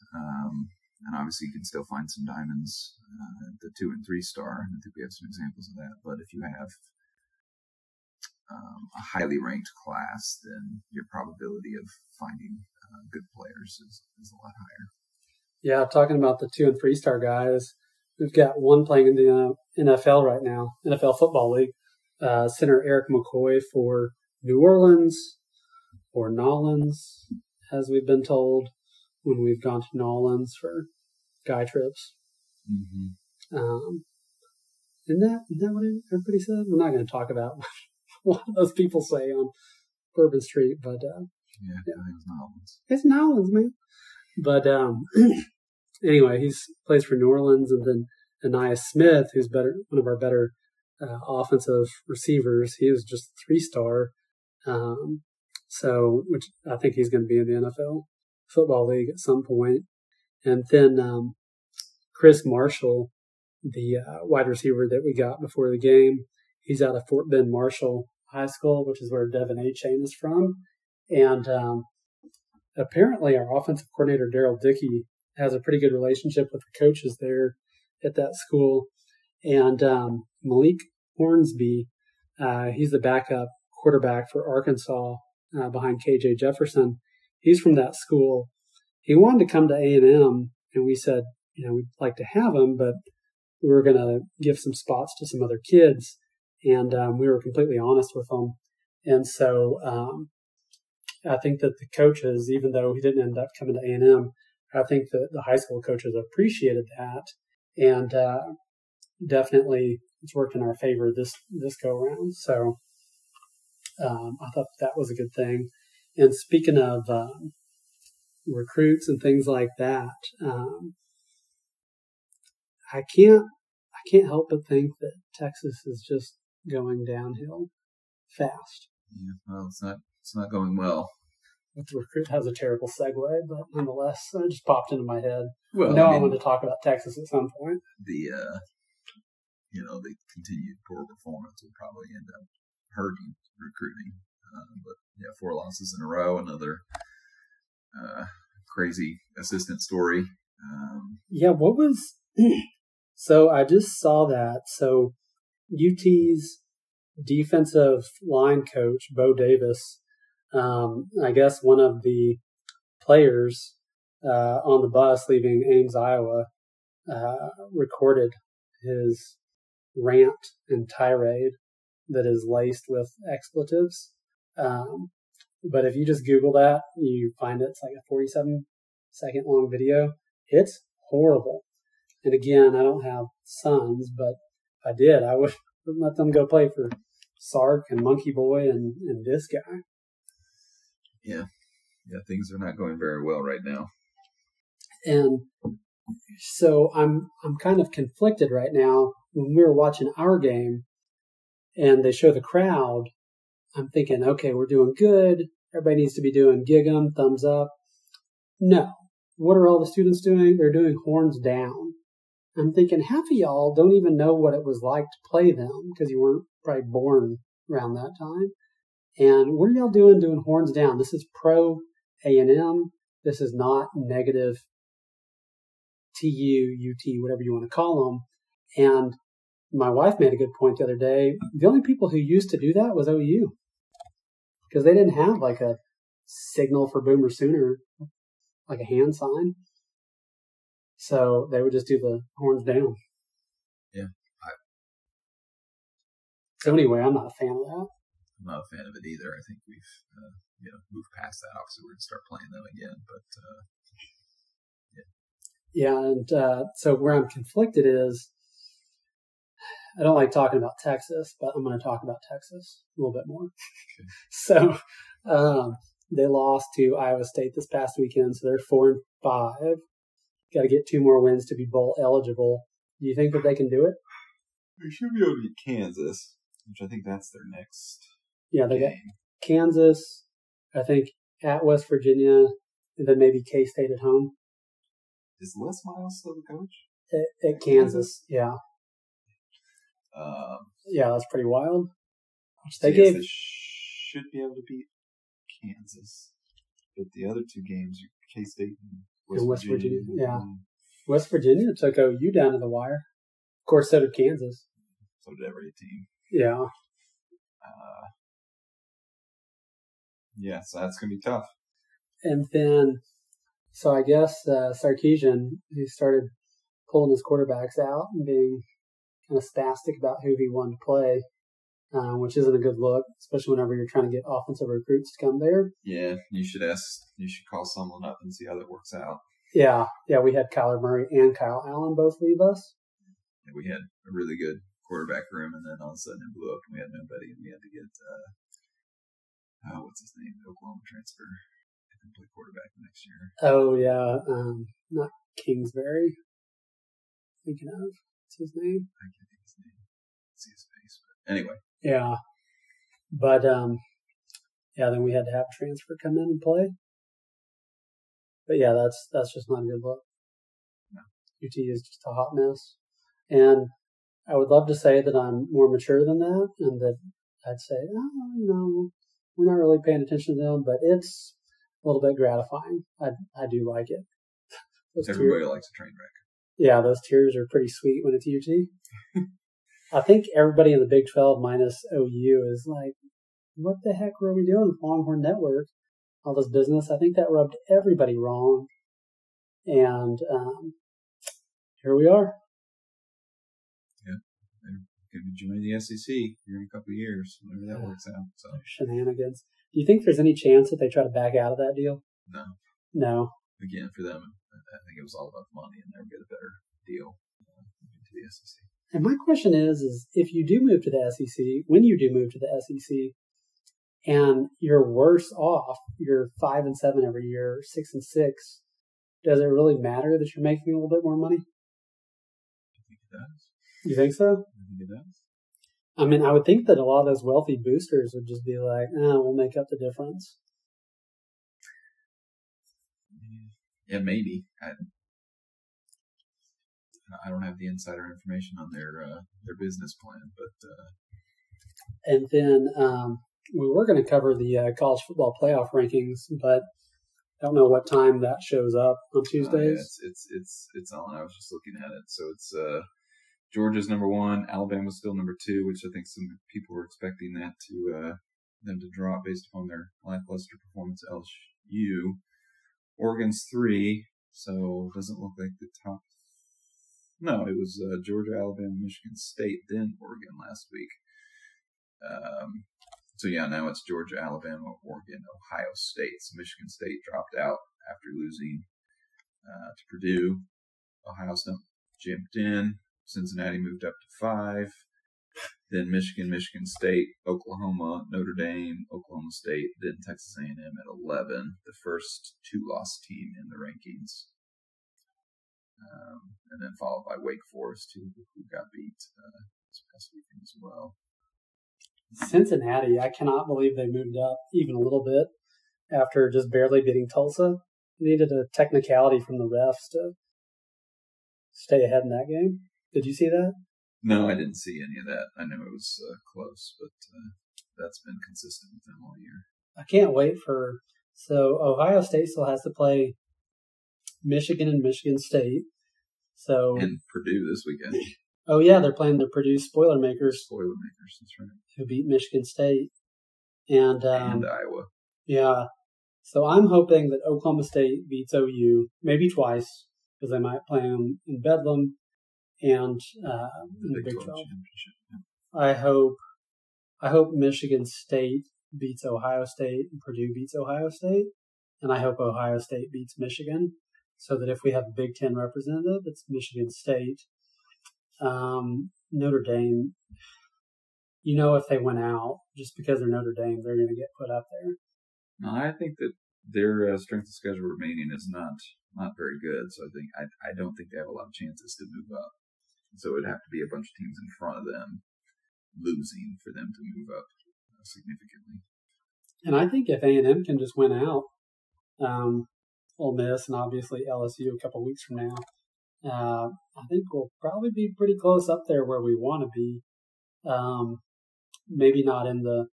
And obviously, you can still find some diamonds at the 2 and 3 star. And I think we have some examples of that. But if you have a highly ranked class, then your probability of finding good players is a lot higher. Yeah, talking about the 2 and 3 star guys, we've got one playing in the NFL right now, NFL Football League, center Eric McCoy for New Orleans, or Nolens, as we've been told when we've gone to Nolens for guy trips. Mm-hmm. Isn't that what everybody said? We're not going to talk about what those people say on Bourbon Street, but I think it's Nolans. It's Nolans, man. But anyway, he plays for New Orleans, and then Anaya Smith, who's one of our better offensive receivers. He was just 3-star, which I think he's going to be in the NFL football league at some point. And then Chris Marshall, the wide receiver that we got before the game, he's out of Fort Bend Marshall High School, which is where Devin Achane is from. And apparently our offensive coordinator, Daryl Dickey, has a pretty good relationship with the coaches there at that school. And Malik Hornsby, he's the backup quarterback for Arkansas behind KJ Jefferson. He's from that school. He wanted to come to A&M, and we said, we'd like to have him, but we were going to give some spots to some other kids. And we were completely honest with him. And so I think that the coaches, even though he didn't end up coming to A&M, I think that the high school coaches appreciated that. And definitely it's worked in our favor this go around. So I thought that was a good thing. And speaking of recruits and things like that, I can't help but think that Texas is just going downhill fast. Yeah, well, it's not going well. The recruit has a terrible segue, but nonetheless, it just popped into my head. Well, I wanted to talk about Texas at some point. The the continued poor performance will probably end up hurting recruiting. But yeah, 4 losses in a row, another crazy assistant story. So I just saw that. So UT's defensive line coach, Bo Davis, I guess one of the players on the bus leaving Ames, Iowa, recorded his rant and tirade that is laced with expletives. But if you just Google that, you find it's like a 47-second long video. It's horrible. And again, I don't have sons, but if I did, I wouldn't let them go play for Sark and Monkey Boy and this guy. Yeah, things are not going very well right now. And so I'm kind of conflicted right now. When we were watching our game and they show the crowd, I'm thinking, okay, we're doing good. Everybody needs to be doing gig 'em, thumbs up. No. What are all the students doing? They're doing horns down. I'm thinking half of y'all don't even know what it was like to play them because you weren't probably born around that time. And what are y'all doing horns down? This is pro A&M. This is not negative TU, UT, whatever you want to call them. And my wife made a good point the other day. The only people who used to do that was OU because they didn't have like a signal for Boomer Sooner, like a hand sign. So they would just do the horns down. Yeah. So anyway, I'm not a fan of that. I'm not a fan of it either. I think we've, moved past that. Obviously, we're going to start playing them again. But, yeah. Yeah, and so where I'm conflicted is I don't like talking about Texas, but I'm going to talk about Texas a little bit more. Okay. So, they lost to Iowa State this past weekend, so they're 4-5. Got to get 2 more wins to be bowl eligible. Do you think that they can do it? They should be able to beat Kansas, which I think that's their next. Yeah, they got Kansas, I think, at West Virginia, and then maybe K-State at home. Is Les Miles still the coach? At Kansas, yeah. Yeah, that's pretty wild. They should be able to beat Kansas, but the other 2 games, K-State and West Virginia. Yeah, West Virginia took OU down to the wire. Of course, so did Kansas. So did every team. Yeah. Yeah, so that's gonna be tough. And then, so I guess Sarkisian, he started pulling his quarterbacks out and being kind of spastic about who he wanted to play. Which isn't a good look, especially whenever you're trying to get offensive recruits to come there. Yeah, you should call someone up and see how that works out. Yeah, we had Kyler Murray and Kyle Allen both leave us. Yeah, we had a really good quarterback room, and then all of a sudden it blew up, and we had nobody, and we had to get what's his name, Oklahoma transfer, I can play quarterback next year. Oh yeah, not Kingsbury. Thinking of what's his name? I can't think of his name. I see his face, but anyway. Yeah, but yeah, then we had to have transfer come in and play. But yeah, that's just not a good look. No. UT is just a hot mess. And I would love to say that I'm more mature than that and that I'd say, oh, no, we're not really paying attention to them, but it's a little bit gratifying. I do like it. Everybody likes a train wreck. Yeah, those tears are pretty sweet when it's UT. I think everybody in the Big 12 minus OU is like, what the heck were we doing with Longhorn Network? All this business, I think that rubbed everybody wrong, and here we are. Yeah, they're going to join the SEC here in a couple of years, whenever that works out. So shenanigans. Do you think there's any chance that they try to back out of that deal? No. No. Again, for them, I think it was all about money, and they would get a better deal to the SEC. And my question is if you do move to the SEC, when you do move to the SEC, and you're worse off, you're 5-7 every year, 6-6. Does it really matter that you're making a little bit more money? I think it does. You think so? I think it does. I mean, I would think that a lot of those wealthy boosters would just be like, we'll make up the difference. Yeah, maybe. I don't have the insider information on their business plan, but... And then... We were going to cover the college football playoff rankings, but I don't know what time that shows up on Tuesdays. Yeah, it's on. I was just looking at it. So it's Georgia's number one, Alabama's still number two, which I think some people were expecting that to them to drop based upon their lackluster performance at LSU. Oregon's three, so doesn't look like the top. No, it was Georgia, Alabama, Michigan State, then Oregon last week. So, yeah, now it's Georgia, Alabama, Oregon, Ohio State. So Michigan State dropped out after losing to Purdue. Ohio State jumped in. Cincinnati moved up to 5. Then Michigan, Michigan State, Oklahoma, Notre Dame, Oklahoma State, then Texas A&M at 11, the first two-loss team in the rankings. And then followed by Wake Forest, who got beat this past weekend as well. Cincinnati, I cannot believe they moved up even a little bit after just barely beating Tulsa. They needed a technicality from the refs to stay ahead in that game. Did you see that? No, I didn't see any of that. I know it was close, but that's been consistent with them all year. I can't wait for... So Ohio State still has to play Michigan and Michigan State. So and Purdue this weekend. Oh, yeah, they're playing the Purdue Spoilermakers. Spoilermakers, that's right. Who beat Michigan State. And Iowa. Yeah. So I'm hoping that Oklahoma State beats OU, maybe twice, because they might play them in Bedlam and in the Big 12. I hope Michigan State beats Ohio State and Purdue beats Ohio State. And I hope Ohio State beats Michigan, so that if we have a Big Ten representative, it's Michigan State. Notre Dame, you know, if they went out, just because they're Notre Dame, they're going to get put up there. No, I think that their strength of schedule remaining is not very good. So I don't think they have a lot of chances to move up. So it would have to be a bunch of teams in front of them losing for them to move up significantly. And I think if A&M can just win out, Ole Miss and obviously LSU a couple weeks from now, I think we'll probably be pretty close up there where we want to be. Maybe not in the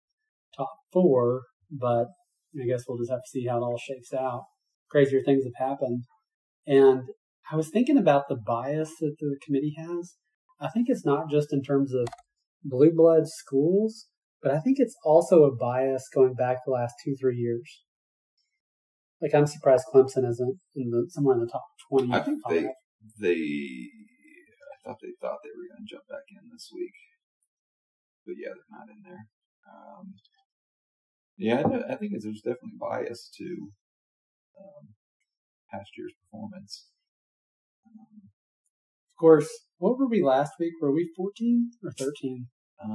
top 4, but I guess we'll just have to see how it all shakes out. Crazier things have happened. And I was thinking about the bias that the committee has. I think it's not just in terms of blue blood schools, but I think it's also a bias going back the last 2-3 years. Like, I'm surprised Clemson isn't somewhere in the top 20. I think I thought they were going to jump back in this week, but yeah, they're not in there. I think there's definitely bias to past year's performance. course, what were we last week? Were we 14 or 13? I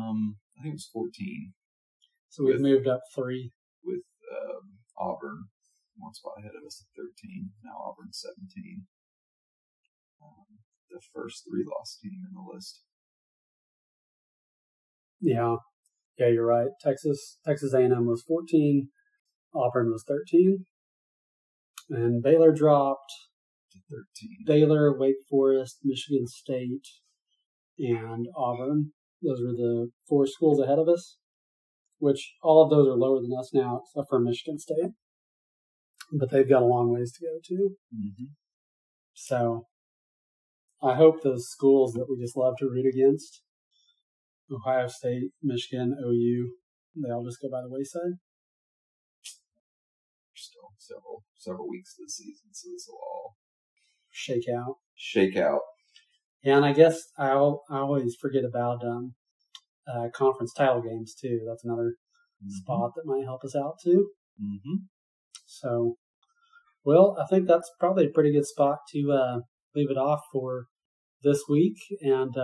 think it was 14. So we've moved up 3. With Auburn, one spot ahead of us at 13. Now Auburn 17. The first 3-loss team in the list. Yeah. Yeah, you're right. Texas A&M was 14. Auburn was 13. And Baylor dropped to 13. Baylor, Wake Forest, Michigan State, and Auburn. Those were the 4 schools ahead of us, which all of those are lower than us now, except for Michigan State. But they've got a long ways to go, too. Mm-hmm. So I hope those schools that we just love to root against, Ohio State, Michigan, OU, they all just go by the wayside. Still several weeks of the season, so this will all shake out. Yeah, and I guess I always forget about conference title games too. That's another spot that might help us out too. Mm-hmm. So, well, I think that's probably a pretty good spot to leave it off for this week. And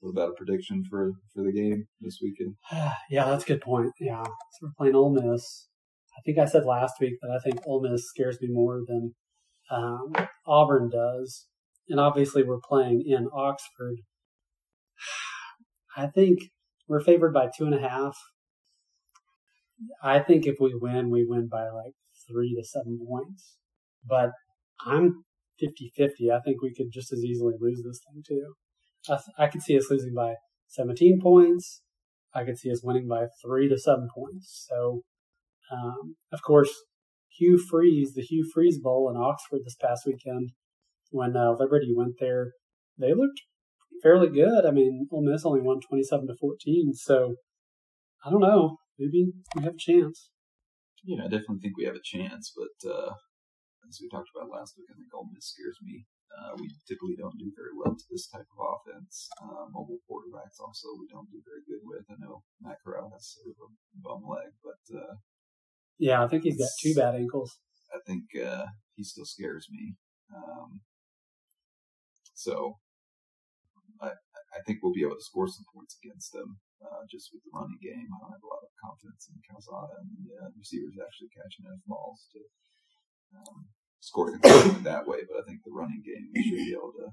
what about a prediction for the game this weekend? Yeah, that's a good point. Yeah, so we're playing Ole Miss. I think I said last week that I think Ole Miss scares me more than Auburn does. And obviously we're playing in Oxford. I think we're favored by 2.5. I think if we win by like 3 to 7 points. But I'm 50-50. I think we could just as easily lose this thing too. I could see us losing by 17 points. I could see us winning by 3 to 7 points. So, of course, Hugh Freeze Bowl in Oxford this past weekend, when Liberty went there, they looked fairly good. I mean, Ole Miss only won 27-14, so I don't know. Maybe we have a chance. Yeah, I definitely think we have a chance, but as we talked about last week, I think Ole Miss scares me. We typically don't do very well to this type of offense. Mobile quarterbacks also we don't do very good with. I know Matt Corral has sort of a bum leg, but... yeah, I think he's got 2 bad ankles. I think he still scares me. So I think we'll be able to score some points against them just with the running game. I don't have a lot of confidence in Calzada and the receivers actually catching enough balls to score that way. But I think the running game, we should be able to.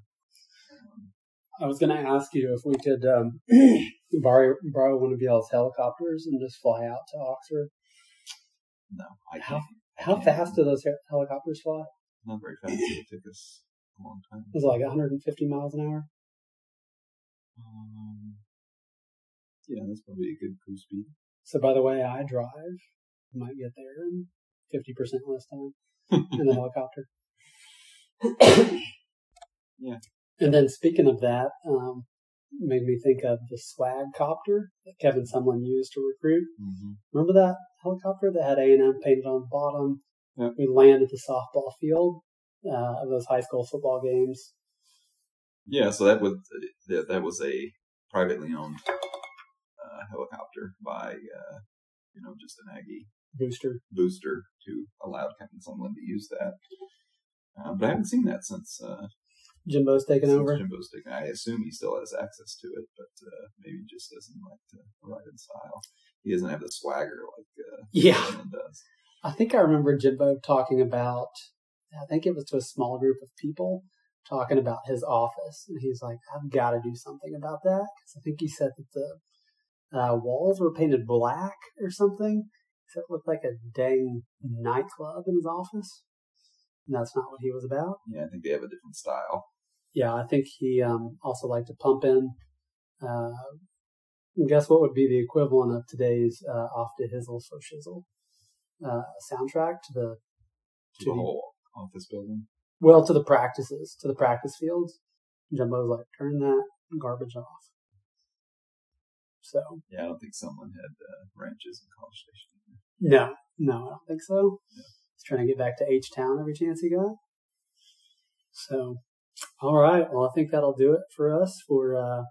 I was going to ask you if we could borrow one of y'all's helicopters and just fly out to Oxford. No, I can't. How fast do those helicopters fly? Not very fast. It took us a long time. It was like 150 miles an hour. Yeah, that's probably a good cruise speed. So, by the way, I drive. I might get there in 50% less time in the helicopter. Yeah. And then, speaking of that, made me think of the swag copter that Kevin Sumlin used to recruit. Mm-hmm. Remember that helicopter that had A&M painted on the bottom? Yep. We land at the softball field of those high school football games. Yeah, so that was a privately owned helicopter by just an Aggie booster who allowed Kevin Sumlin to use that. But I haven't seen that since Jimbo's taken over. I assume he still has access to it, but maybe just doesn't like to ride in style. He doesn't have the swagger like Sumlin does. I think I remember Jimbo talking about, I think it was to a small group of people, talking about his office. And he's like, I've got to do something about that. Because I think he said that the walls were painted black or something. So it looked like a dang nightclub in his office. And that's not what he was about. Yeah, I think they have a different style. Yeah, I think he also liked to pump in. Guess what would be the equivalent of today's Off to Hizzle for Shizzle? Soundtrack to the whole office building. Well, to the practice fields. Jumbo's like, turn that garbage off. So yeah, I don't think someone had ranches in College Station. No, I don't think so. Yeah. He's trying to get back to H Town every chance he got. So, all right. Well, I think that'll do it for us for our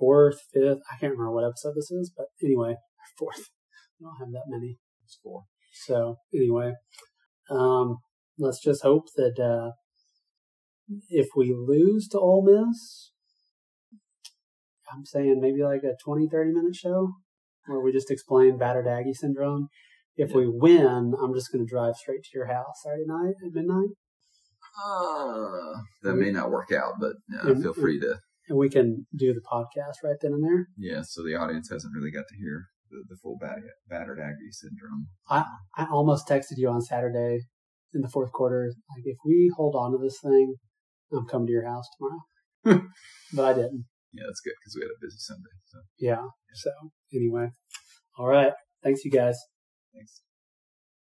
4th, 5th. I can't remember what episode this is, but anyway, our 4th. We don't have that many. 4. So anyway, let's just hope that if we lose to Ole Miss, I'm saying maybe like a 20, 30-minute show where we just explain Battered Aggie Syndrome. If we win, I'm just going to drive straight to your house Saturday night at midnight. That may not work out, but feel free to. And we can do the podcast right then and there. Yeah, so the audience hasn't really got to hear the full Battered Aggie Syndrome. I almost texted you on Saturday in the fourth quarter, like, if we hold on to this thing, I'm coming to your house tomorrow. But I didn't. Yeah, that's good, because we had a busy Sunday. So. Yeah, so anyway. All right. Thanks, you guys. Thanks.